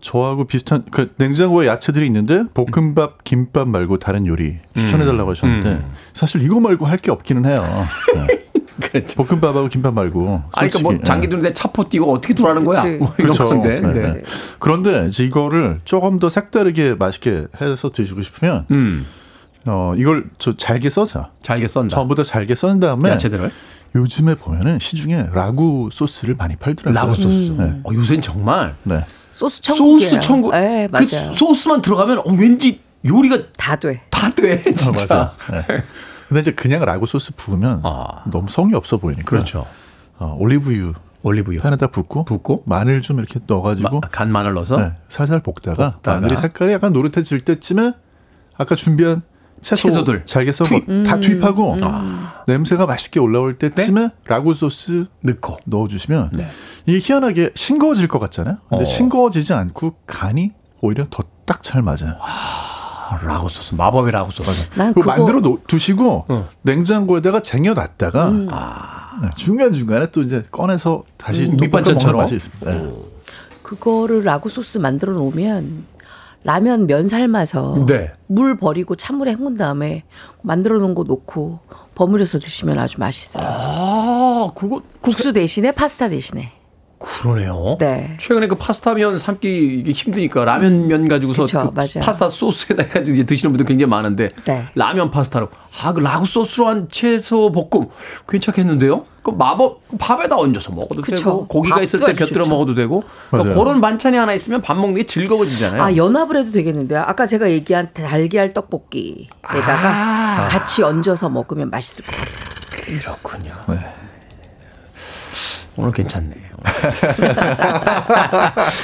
저하고 비슷한, 그 냉장고에 야채들이 있는데 볶음밥, 김밥 말고 다른 요리 추천해 달라고 하셨는데 음. 음. 사실 이거 말고 할 게 없기는 해요. 네. 그렇죠. 볶음밥하고 김밥 말고. 아니, 그러니까 뭐 장기 두는데 차포 띄고 어떻게 두라는 거야? 뭐 이런 그렇죠. 건데. 네. 네. 그런데 이제 이거를 조금 더 색다르게 맛있게 해서 드시고 싶으면, 음. 어 이걸 저 잘게 써자. 잘게 썬다. 전부 다 잘게 썬 다음에. 야채들을. 요즘에 보면은 시중에 라구 소스를 많이 팔더라고요. 라구 소스. 음. 네. 어, 요새는 정말. 네. 소스 천국. 소스 천국. 네, 맞아요. 그 소스만 들어가면 어, 왠지 요리가 다 돼. 다 돼. 진짜. 어, 맞아. 네. 근데 이제 그냥 라구 소스 부으면 아. 너무 성이 없어 보이니까. 그렇죠. 어, 올리브유, 올리브유 팬에다 붓고, 붓고 마늘 좀 이렇게 넣어가지고 마, 간 마늘 넣어서 네, 살살 볶다가, 볶다가 마늘이 색깔이 약간 노릇해질 때쯤에 아까 준비한 채소, 채소들 잘게 썰고 투입. 다 투입하고 음. 아. 냄새가 맛있게 올라올 때쯤에 네? 라구 소스 넣고 넣어주시면 네. 이게 희한하게 싱거워질 것 같잖아요. 근데 어. 싱거워지지 않고 간이 오히려 더 딱 잘 맞아요. 아. 라고 소스 마법의 라고 소스 그거, 그거 만들어 놓, 두시고 어. 냉장고에다가 쟁여놨다가 음. 아, 중간 중간에 또 이제 꺼내서 다시 음, 밑반찬처럼 맛이 있습니다. 네. 그거를 라고 소스 만들어 놓으면 라면 면 삶아서 네. 물 버리고 찬물에 헹군 다음에 만들어 놓은 거 놓고 버무려서 드시면 아주 맛있어요. 아, 그거 국수 대신에 파스타 대신에. 그러네요. 네. 최근에 그 파스타면 삶기 이게 힘드니까 라면면 가지고서 그쵸, 그 파스타 소스에다가 가지고 이제 드시는 분들 굉장히 많은데 네. 라면 파스타로 아, 그 라구 소스로 한 채소 볶음 괜찮겠는데요? 그 마법 밥에다 얹어서 먹어도 그쵸. 되고 고기가 있을 때 곁들여 좋죠. 먹어도 되고 그러니까 그런 반찬이 하나 있으면 밥 먹는 게 즐거워지잖아요. 아, 연합을 해도 되겠는데요. 아까 제가 얘기한 달걀 떡볶이에다가 아~ 같이 얹어서 먹으면 맛있을 것 같아요. 그렇군요. 네. 오늘 괜찮네.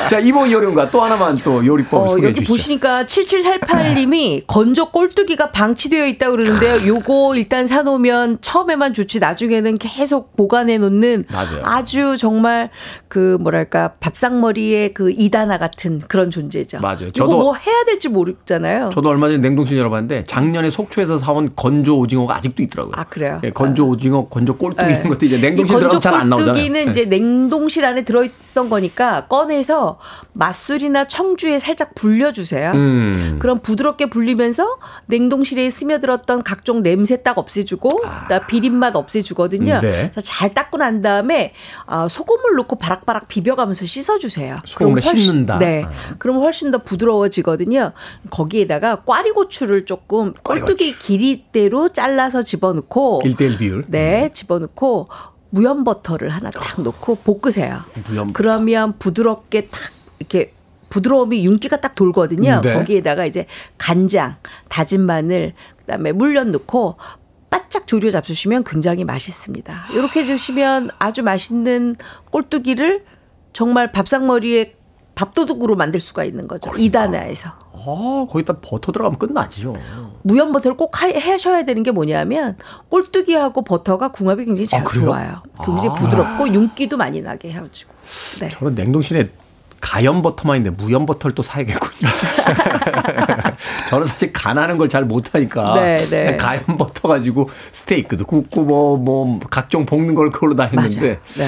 자, 이번 요리과 또 하나만 또 요리법을 어, 소개해 여기 주시죠. 여기 보시니까 칠칠사팔님이 건조 꼴뚜기가 방치되어 있다고 그러는데요. 요거 일단 사놓으면 처음에만 좋지 나중에는 계속 보관해 놓는 맞아요. 아주 정말 그 뭐랄까 밥상머리의 그 이단아 같은 그런 존재죠. 맞아요. 저도 이거 뭐 해야 될지 모르잖아요. 저도 얼마 전에 냉동실 열어봤는데 작년에 속초에서 사온 건조 오징어가 아직도 있더라고요. 아, 그래요? 네, 건조 오징어, 건조 꼴뚜기 네. 이런 것도 이제 냉동실 들어가면 잘 안 나오잖아요. 꼴뚜기는 네. 이제 냉동 냉동실 안에 들어있던 거니까 꺼내서 맛술이나 청주에 살짝 불려주세요. 음. 그럼 부드럽게 불리면서 냉동실에 스며들었던 각종 냄새 딱 없애주고 아. 비린맛 없애주거든요. 네. 그래서 잘 닦고 난 다음에 소금을 넣고 바락바락 비벼가면서 씻어주세요. 소금을 씻는다. 네, 아. 그럼 훨씬 더 부드러워지거든요. 거기에다가 꽈리고추를 조금 꼴뚜기 꽈리고추. 길이대로 잘라서 집어넣고 일 대일 비율. 네, 집어넣고 무염버터를 하나 딱 넣고 볶으세요. 무염버터. 그러면 부드럽게 탁 이렇게 부드러움이 윤기가 딱 돌거든요. 네. 거기에다가 이제 간장, 다진 마늘, 그다음에 물 넣고 바짝 조려 잡수시면 굉장히 맛있습니다. 이렇게 드시면 아주 맛있는 꼴뚜기를 정말 밥상머리에 밥도둑으로 만들 수가 있는 거죠. 그러니까. 이단아에서. 아, 거기다 버터 들어가면 끝나죠. 무염버터를 꼭 하, 하셔야 되는 게 뭐냐면 꼴뚜기하고 버터가 궁합이 굉장히 잘 아, 좋아요. 굉장히 아. 부드럽고 윤기도 많이 나게 해주고. 네. 저는 냉동실에 가염버터만 있는데 무염버터를 또 사야겠군요. 저는 사실 간하는 걸 잘 못하니까 네, 네. 가염버터 가지고 스테이크도 굽고 뭐, 뭐 각종 볶는 걸 그걸로 다 했는데 네.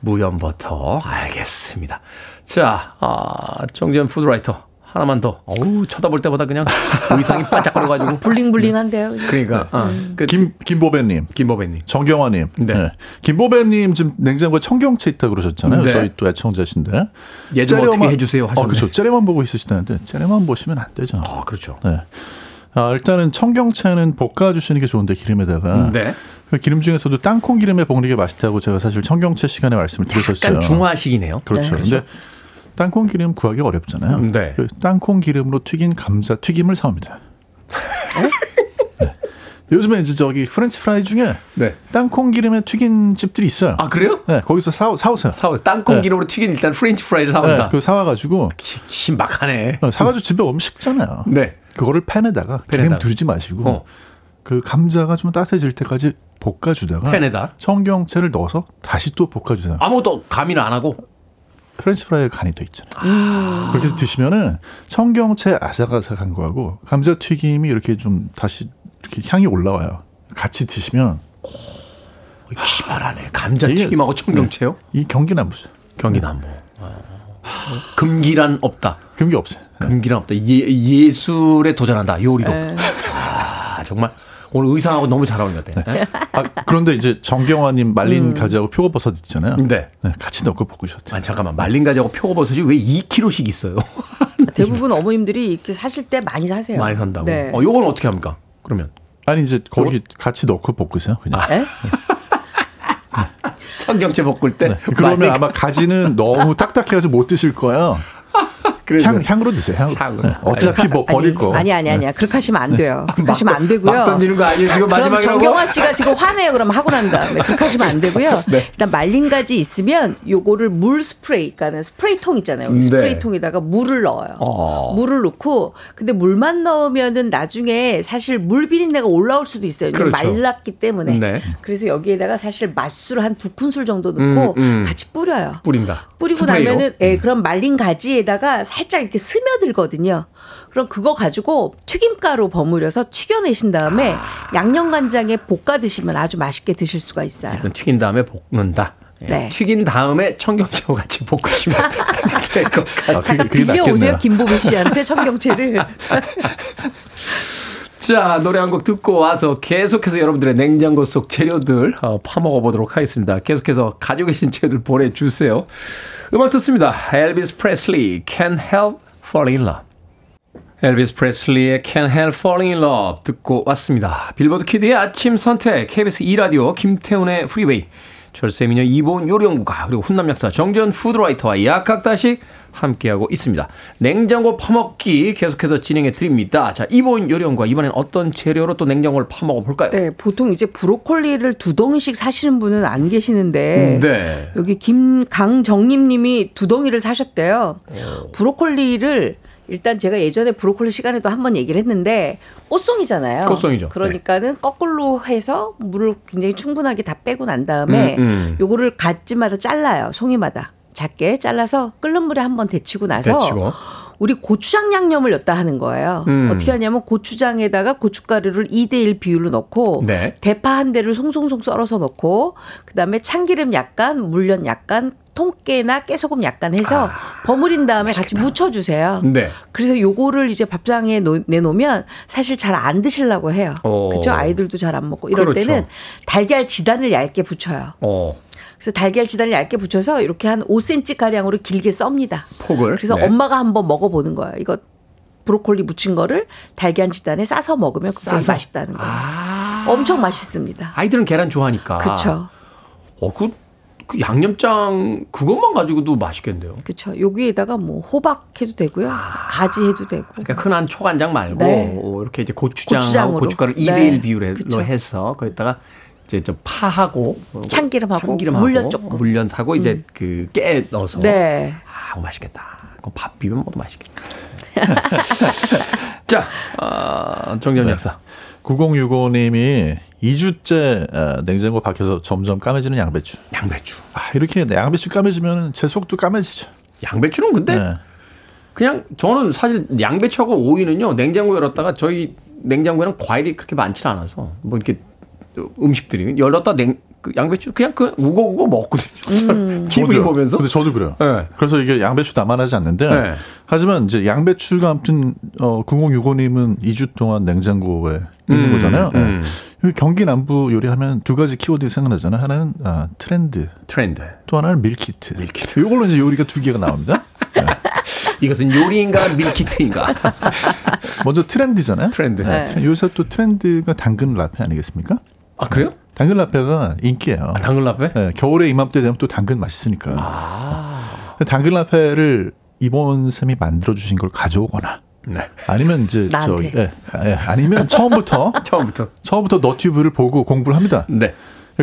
무염버터 알겠습니다. 자, 아, 정재훈 푸드라이터 하나만 더. 어우, 쳐다볼 때마다 그냥 의상이 반짝거려가지고 블링블링한데요. 네. 그러니까 어. 음. 그, 김 김보배님, 김보배님, 정경화님, 네. 네. 김보배님 지금 냉장고에 청경채 있다 그러셨잖아요. 네. 저희 또 애청자신데 예 좀 어떻게 해주세요 하셨네. 아, 그렇죠. 째려만 보고 있으시다는데 째려만 보시면 안 되죠. 아, 그렇죠. 네. 아, 일단은 청경채는 볶아주시는 게 좋은데 기름에다가. 네. 그 기름 중에서도 땅콩 기름에 볶는 게 맛있다고 제가 사실 청경채 시간에 말씀을 드렸었어요. 약간 중화식이네요. 그렇죠. 네, 그렇죠. 땅콩 기름 구하기 어렵잖아요. 네. 그 땅콩 기름으로 튀긴 감자 튀김을 사옵니다. 네. 요즘에 이제 저기 프렌치 프라이 중에 네. 땅콩 기름에 튀긴 집들이 있어요. 아, 그래요? 네, 거기서 사 사오세요. 사오 땅콩 네. 기름으로 튀긴 일단 프렌치 프라이를 사온다. 네, 그 사와가지고 신박하네. 네, 사가지고 집에 오면 식잖아요. 네. 그거를 팬에다가 팬에다가. 기름 두르지 마시고 어. 그 감자가 좀 따뜻해질 때까지 볶아주다가 팬에다 청경채를 넣어서 다시 또 볶아주세요. 아무것도 가미를 안 하고. 프렌치 프라이에 간이 돼 있잖아요. 아~ 그렇게 해서 드시면은 청경채 아삭아삭한 거하고 감자 튀김이 이렇게 좀 다시 이렇게 향이 올라와요. 같이 드시면 오, 기발하네. 감자 튀김하고 청경채요? 네. 이 경기 남부죠. 경기 남부. 아~ 금기란 없다. 금기 없어요. 네. 금기란 없다. 예, 예술에 도전한다. 요리로. 아, 정말. 오늘 의상하고 너무 잘 어울리는 것 같아요. 네. 아, 그런데 이제 정경화님 말린 음. 가지하고 표고버섯 있잖아요. 네. 네, 같이 넣고 볶으셨대요. 아, 잠깐만, 말린 가지하고 표고버섯이 왜 이 킬로그램씩 있어요? 대부분 어머님들이 이렇게 사실 때 많이 사세요. 많이 산다고. 네. 어, 요건 어떻게 합니까? 그러면 아니 이제 거기 요거? 같이 넣고 볶으세요. 그냥. 아, 네. 청경채 볶을 때. 네. 그러면 말린... 아마 가지는 너무 딱딱해서 못 드실 거예요. 향, 향으로 드세요. 향으로. 향으로. 네. 어차피 뭐 버릴 아니, 거. 아니 아니 아니야. 네. 그렇게 하시면 안 돼요. 그렇게 하시면 안 되고요. 막 던지는 거 아니에요. 지금 마지막에 정경화 씨가 지금 화내요. 그럼 하고 난 다음에 그렇게 하시면 안 되고요. 네. 일단 말린 가지 있으면 요거를 물 스프레이, 그러니까 스프레이통 있잖아요. 네. 스프레이통에다가 물을 넣어요. 어. 물을 넣고 근데 물만 넣으면은 나중에 사실 물 비린내가 올라올 수도 있어요. 그렇죠. 말랐기 때문에. 네. 그래서 여기에다가 사실 맛술 한 두 큰술 정도 넣고 음, 음. 같이 뿌려요. 뿌린다. 뿌리고 스프레이로? 나면은 예, 음. 그럼 말린 가지에다가 살짝 이렇게 스며들거든요. 그럼 그거 가지고 튀김가루 버무려서 튀겨내신 다음에 아. 양념간장에 볶아 드시면 아주 맛있게 드실 수가 있어요. 일단 튀긴 다음에 볶는다. 네. 튀긴 다음에 청경채와 같이 볶으시면 될 것 같아요. 잠깐 빌려오세요. 김보배 씨한테 청경채를. 자, 노래 한 곡 듣고 와서 계속해서 여러분들의 냉장고 속 재료들 어, 파먹어보도록 하겠습니다. 계속해서 가지고 계신 재료들 보내주세요. 음악 듣습니다. Elvis Presley, Can't Help Falling In Love. Elvis Presley의 Can't Help Falling In Love 듣고 왔습니다. 빌보드 키드의 아침 선택, 케이비에스 이 라디오 김태훈의 Freeway, 절세미녀 이보은 요리연구가, 그리고 훈남약사 정재훈 푸드라이터와 약학다식 함께하고 있습니다. 냉장고 파먹기 계속해서 진행해 드립니다. 자, 이보은 요리연구가 이번엔 어떤 재료로 또 냉장고를 파먹어 볼까요? 네, 보통 이제 브로콜리를 두 덩이씩 사시는 분은 안 계시는데 네. 여기 김강정림님이 두 덩이를 사셨대요. 오. 브로콜리를 일단 제가 예전에 브로콜리 시간에도 한번 얘기를 했는데 꽃송이잖아요. 꽃송이죠. 그러니까는 네. 거꾸로 해서 물을 굉장히 충분하게 다 빼고 난 다음에 음, 음. 요거를 가지마다 잘라요. 송이마다 작게 잘라서 끓는 물에 한번 데치고 나서 데치고. 우리 고추장 양념을 넣다 하는 거예요. 음. 어떻게 하냐면 고추장에다가 고춧가루를 이 대 일 비율로 넣고 네. 대파 한 대를 송송송 썰어서 넣고 그다음에 참기름 약간, 물엿 약간, 통깨나 깨소금 약간 해서 아, 버무린 다음에 맛있겠다. 같이 무쳐주세요. 네. 그래서 요거를 이제 밥상에 노, 내놓으면 사실 잘 안 드시려고 해요. 그렇죠? 아이들도 잘 안 먹고. 이럴 그렇죠. 때는 달걀 지단을 얇게 부쳐요. 오. 그래서 달걀 지단을 얇게 부쳐서 이렇게 한 오 센티미터가량으로 길게 썹니다. 폭을. 그래서 네. 엄마가 한번 먹어보는 거예요. 이거 브로콜리 무친 거를 달걀 지단에 싸서 먹으면 굉장히 싸서. 맛있다는 거예요. 아. 엄청 맛있습니다. 아이들은 계란 좋아하니까. 그렇죠. 어, 그 그 양념장 그것만 가지고도 맛있겠는데요. 그렇죠. 여기에다가 뭐 호박 해도 되고요. 아, 가지 해도 되고. 그러니까 흔한 초간장 말고 네. 이렇게 이제 고추장하고 고춧가루 이 대 일 네. 비율로 그쵸. 해서 거기다가 이제 저 파하고 참기름하고, 참기름하고 물엿 조금 물엿하고 음. 이제 그 깨 넣어서. 네. 아, 맛있겠다. 그럼 밥 비벼 먹어도 맛있겠다. 자, 어, 정재훈 약사. 네. 구공육오 님이 이 주째 냉장고 밖에서 점점 까매지는 양배추. 양배추. 아, 이렇게 양배추 까매지면 제 속도 까매지죠. 양배추는 근데 네. 그냥 저는 사실 양배추하고 오이는요. 냉장고 열었다가 저희 냉장고에는 과일이 그렇게 많지는 않아서 뭐 이렇게 음식들이 열었다 냉 그 양배추 그냥 그 우거우거 먹거든요. 음. 기분이 보면서. 근데 저도 그래요. 네. 그래서 이게 양배추 남아나지 않는데 네. 하지만 이제 양배추가 아무튼 어, 구공육오 님은 이 주 동안 냉장고에 음. 있는 거잖아요. 음. 네. 경기 남부 요리하면 두 가지 키워드 생각나잖아요. 하나는 아, 트렌드, 트렌드. 또 하나는 밀키트. 밀키트. 이걸로 이제 요리가 두 개가 나옵니다. 네. 이것은 요리인가 밀키트인가. 먼저 트렌드잖아요. 트렌드. 네. 네. 요새 또 트렌드가 당근 라페 아니겠습니까? 아 그래요? 당근 라페가 인기예요. 아, 당근 라페? 네, 겨울에 이맘때 되면 또 당근 맛있으니까. 아~ 당근 라페를 이보은 쌤이 만들어 주신 걸 가져오거나, 네. 아니면 이제 저, 예, 예, 아니면 처음부터 처음부터 처음부터 너튜브를 보고 공부를 합니다. 네.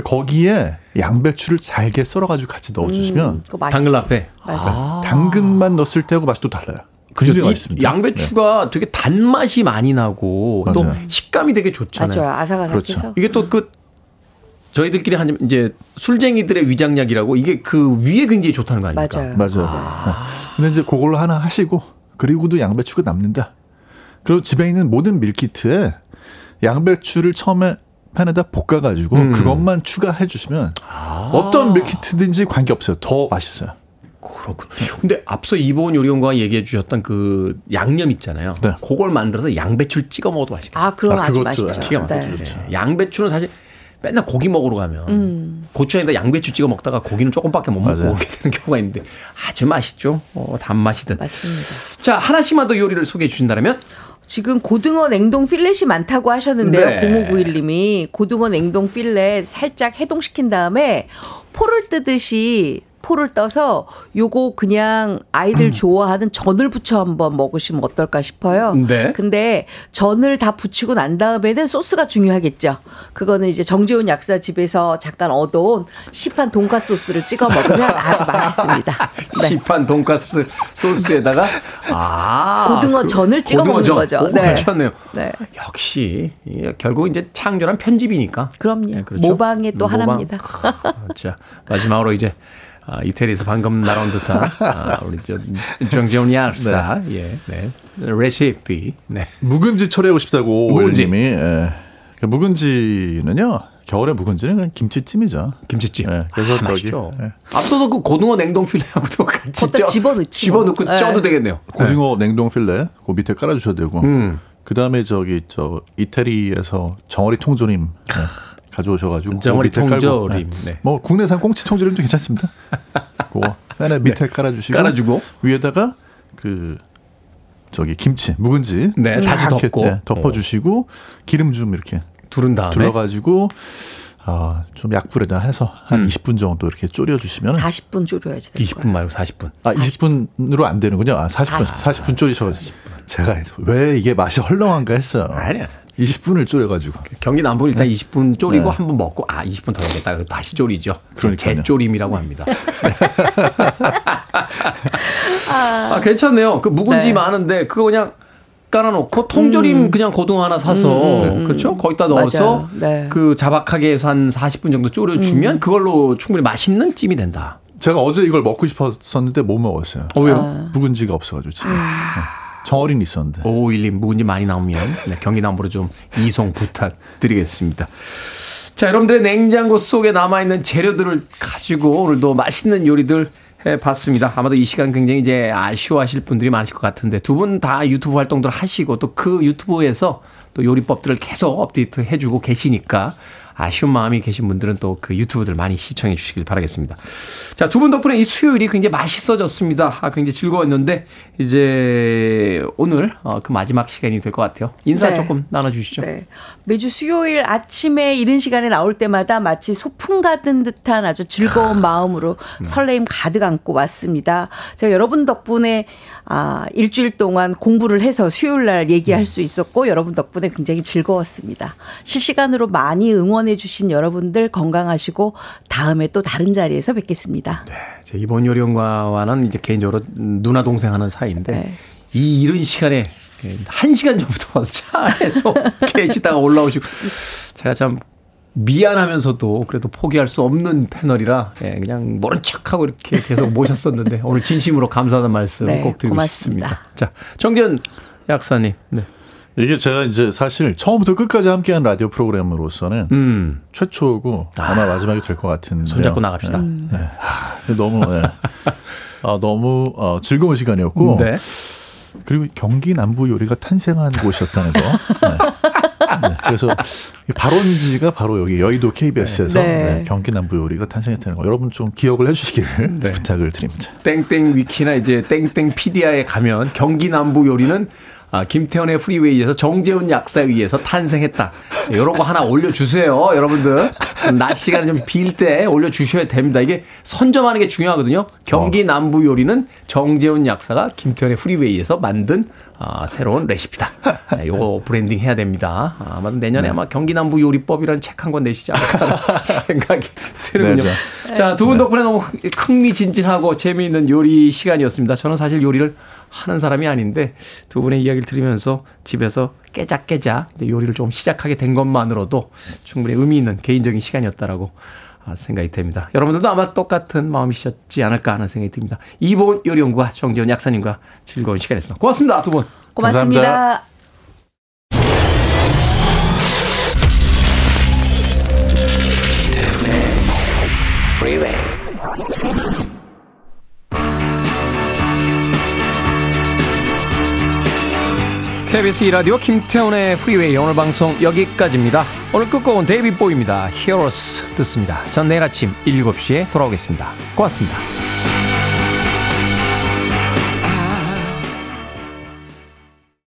거기에 양배추를 잘게 썰어가지고 같이 넣어주시면 음, 당근 라페. 아~ 당근만 넣었을 때하고 맛이 또 달라요. 그죠? 양배추가 네. 되게 단맛이 많이 나고 맞아요. 또 식감이 되게 좋잖아요. 맞아요. 아삭아삭해서. 그렇죠. 이게 또 그 저희들끼리 한 이제 술쟁이들의 위장약이라고 이게 그 위에 굉장히 좋다는 거 아닙니까? 맞아요. 맞아요. 아. 네. 근데 이제 그걸로 하나 하시고 그리고도 양배추가 남는다. 그리고 집에 있는 모든 밀키트에 양배추를 처음에 팬에다 볶아가지고 음. 그것만 추가해 주시면 아. 어떤 밀키트든지 관계없어요. 더 맛있어요. 그렇군요. 근데 앞서 이보은 요리연구가 얘기해 주셨던 그 양념 있잖아요. 네. 그걸 만들어서 양배추를 찍어 먹어도 맛있겠다. 아, 그럼 아, 아주 맛있죠. 기가 막히죠. 네. 네. 양배추는 사실 맨날 고기 먹으러 가면 음. 고추장에다 양배추 찍어 먹다가 고기는 조금밖에 못 먹고 오게 되는 경우가 있는데 아주 맛있죠. 어, 단맛이든. 맞습니다. 자, 하나씩만 더 요리를 소개해 주신다면? 지금 고등어 냉동 필렛이 많다고 하셨는데요. 네. 공오구일 님이 고등어 냉동 필렛 살짝 해동시킨 다음에 포를 뜨듯이 포를 떠서 요거 그냥 아이들 좋아하는 전을 부쳐 한번 먹으시면 어떨까 싶어요. 네. 근데 전을 다 부치고 난 다음에는 소스가 중요하겠죠. 그거는 이제 정재훈 약사 집에서 잠깐 얻어온 시판 돈가스 소스를 찍어 먹으면 아주 맛있습니다. 네. 시판 돈가스 소스에다가 아, 고등어 그, 전을 찍어 고등어 먹는 전. 거죠. 오, 네. 괜찮네요. 네. 역시 결국 이제 창조란 편집이니까. 그럼요. 네, 그렇죠? 모방의 또 모방. 하나입니다. 자, 마지막으로 이제. 아, 이태리에서 방금 날아온 듯한 아, 우리 정재훈 약사 네. 예, 네. 레시피 네. 묵은지 처리하고 싶다고 묵은지. 님이 예. 묵은지는요 겨울에 묵은지는 김치찜이죠. 김치찜 예. 그래서 아, 저기, 맛있죠. 예. 앞서도 그 고등어 냉동 필레하고도 같이 쪄, 집어넣지 집어넣고 네. 쪄도 되겠네요. 고등어 네. 냉동 필레 그 밑에 깔아주셔도 되고 음. 그 다음에 저기 저 이태리에서 정어리 통조림 예. 가져오셔가지고 정어리 통조림, 네. 네. 뭐 국내산 꽁치 통조림도 괜찮습니다. 그거 하나 밑에 네. 깔아주시고, 깔아주고 위에다가 그 저기 김치, 묵은지, 네, 다시 덮고 네, 덮어주시고 어. 기름 좀 이렇게 두른 다음에 둘러가지고 어, 좀 약불에다 해서 한 음. 이십 분 정도 이렇게 졸여주시면 사십 분 졸여야지. 이십 분 말고 사십 분. 아 사십 분. 이십 분으로 안 되는군요. 아 사십 분, 사십 분, 사십 분 졸이셔가지고 사십 분. 제가 왜 이게 맛이 헐렁한가 했어요. 아니야. 이십 분을 졸여가지고 경기 남부 일단 네. 이십 분 졸이고 네. 한번 먹고 아 이십 분 더 해야겠다 그리고 다시 졸이죠. 재졸임이라고 합니다. 아 괜찮네요. 그 묵은지 네. 많은데 그거 그냥 깔아놓고 통조림 음. 그냥 고등어 하나 사서 음. 그렇죠? 거기다 넣어서 네. 그 자박하게 해서 한 사십 분 정도 졸여주면 음. 그걸로 충분히 맛있는 찜이 된다. 제가 어제 이걸 먹고 싶었었는데 못 먹었어요. 어, 왜요? 아. 묵은지가 없어가지고 지금. 아. 정어린 있었는데. 오오일님 묵은지 많이 나오면 네, 경기남부로 좀 이송 부탁드리겠습니다. 자, 여러분들의 냉장고 속에 남아있는 재료들을 가지고 오늘도 맛있는 요리들 해봤습니다. 아마도 이 시간 굉장히 이제 아쉬워하실 분들이 많으실 것 같은데 두 분 다 유튜브 활동들 하시고 또 그 유튜브에서 또 요리법들을 계속 업데이트 해주고 계시니까 아쉬운 마음이 계신 분들은 또 그 유튜브들 많이 시청해 주시길 바라겠습니다. 자, 두 분 덕분에 이 수요일이 굉장히 맛있어졌습니다. 아, 굉장히 즐거웠는데 이제 오늘 어, 그 마지막 시간이 될 것 같아요. 인사 네. 조금 나눠주시죠. 네. 매주 수요일 아침에 이른 시간에 나올 때마다 마치 소풍 가든 듯한 아주 즐거운 마음으로 설레임 가득 안고 왔습니다. 제가 여러분 덕분에 아, 일주일 동안 공부를 해서 수요일 날 얘기할 수 있었고 여러분 덕분에 굉장히 즐거웠습니다. 실시간으로 많이 응원해 주신 여러분들 건강하시고 다음에 또 다른 자리에서 뵙겠습니다. 네, 제 이번 요리연구와는 이제 개인적으로 누나 동생 하는 사이인데 네. 이 이른 시간에 한 시간 전부터 와서 차 안에서 계시다가 올라오시고 제가 참 미안하면서도 그래도 포기할 수 없는 패널이라 그냥 모른 척하고 이렇게 계속 모셨었는데 오늘 진심으로 감사하다는 말씀 네, 꼭 드리고 고맙습니다. 싶습니다. 자, 정재훈 약사님. 네. 이게 제가 이제 사실 처음부터 끝까지 함께한 라디오 프로그램으로서는 음. 최초고 아마 아. 마지막이 될 것 같은데. 손잡고 나갑시다. 네. 음. 네. 아, 너무, 네. 아, 너무 어, 즐거운 시간이었고. 네. 그리고 경기 남부 요리가 탄생한 곳이었다는 거. 네. 네. 그래서 발원지가 바로 여기 여의도 케이비에스에서 네. 네. 네. 경기 남부 요리가 탄생했다는 거. 여러분 좀 기억을 해주시기를 네. 부탁을 드립니다. 땡땡 위키나 이제 땡땡 피디아에 가면 경기 남부 요리는 아, 김태현의 프리웨이에서 정재훈 약사에 의해서 탄생했다. 이런 거 하나 올려주세요. 여러분들. 낮 시간에 좀 빌 때 올려주셔야 됩니다. 이게 선점하는 게 중요하거든요. 경기 남부 요리는 정재훈 약사가 김태현의 프리웨이에서 만든 아, 새로운 레시피다. 이거 네, 브랜딩 해야 됩니다. 아, 아마 내년에 네. 아마 경기 남부 요리법이라는 책 한 권 내시지 않을까 생각이 드는군요. 네, 자, 두 분 덕분에 네. 너무 흥미진진하고 재미있는 요리 시간이었습니다. 저는 사실 요리를 하는 사람이 아닌데 두 분의 이야기를 들으면서 집에서 깨작깨작 요리를 좀 시작하게 된 것만으로도 충분히 의미 있는 개인적인 시간이었다라고 생각이 됩니다. 여러분들도 아마 똑같은 마음이셨지 않을까 하는 생각이 듭니다. 이보은 요리연구와 정재훈 약사님과 즐거운 시간이었습니다. 고맙습니다. 두 분. 고맙습니다. 감사합니다. 케이비에스 이 라디오 김태훈의 프리웨이 오늘 방송 여기까지입니다. 오늘 끝곡은 데이빗 보이입니다. Heroes 듣습니다. 전 내일 아침 일곱 시에 돌아오겠습니다. 고맙습니다.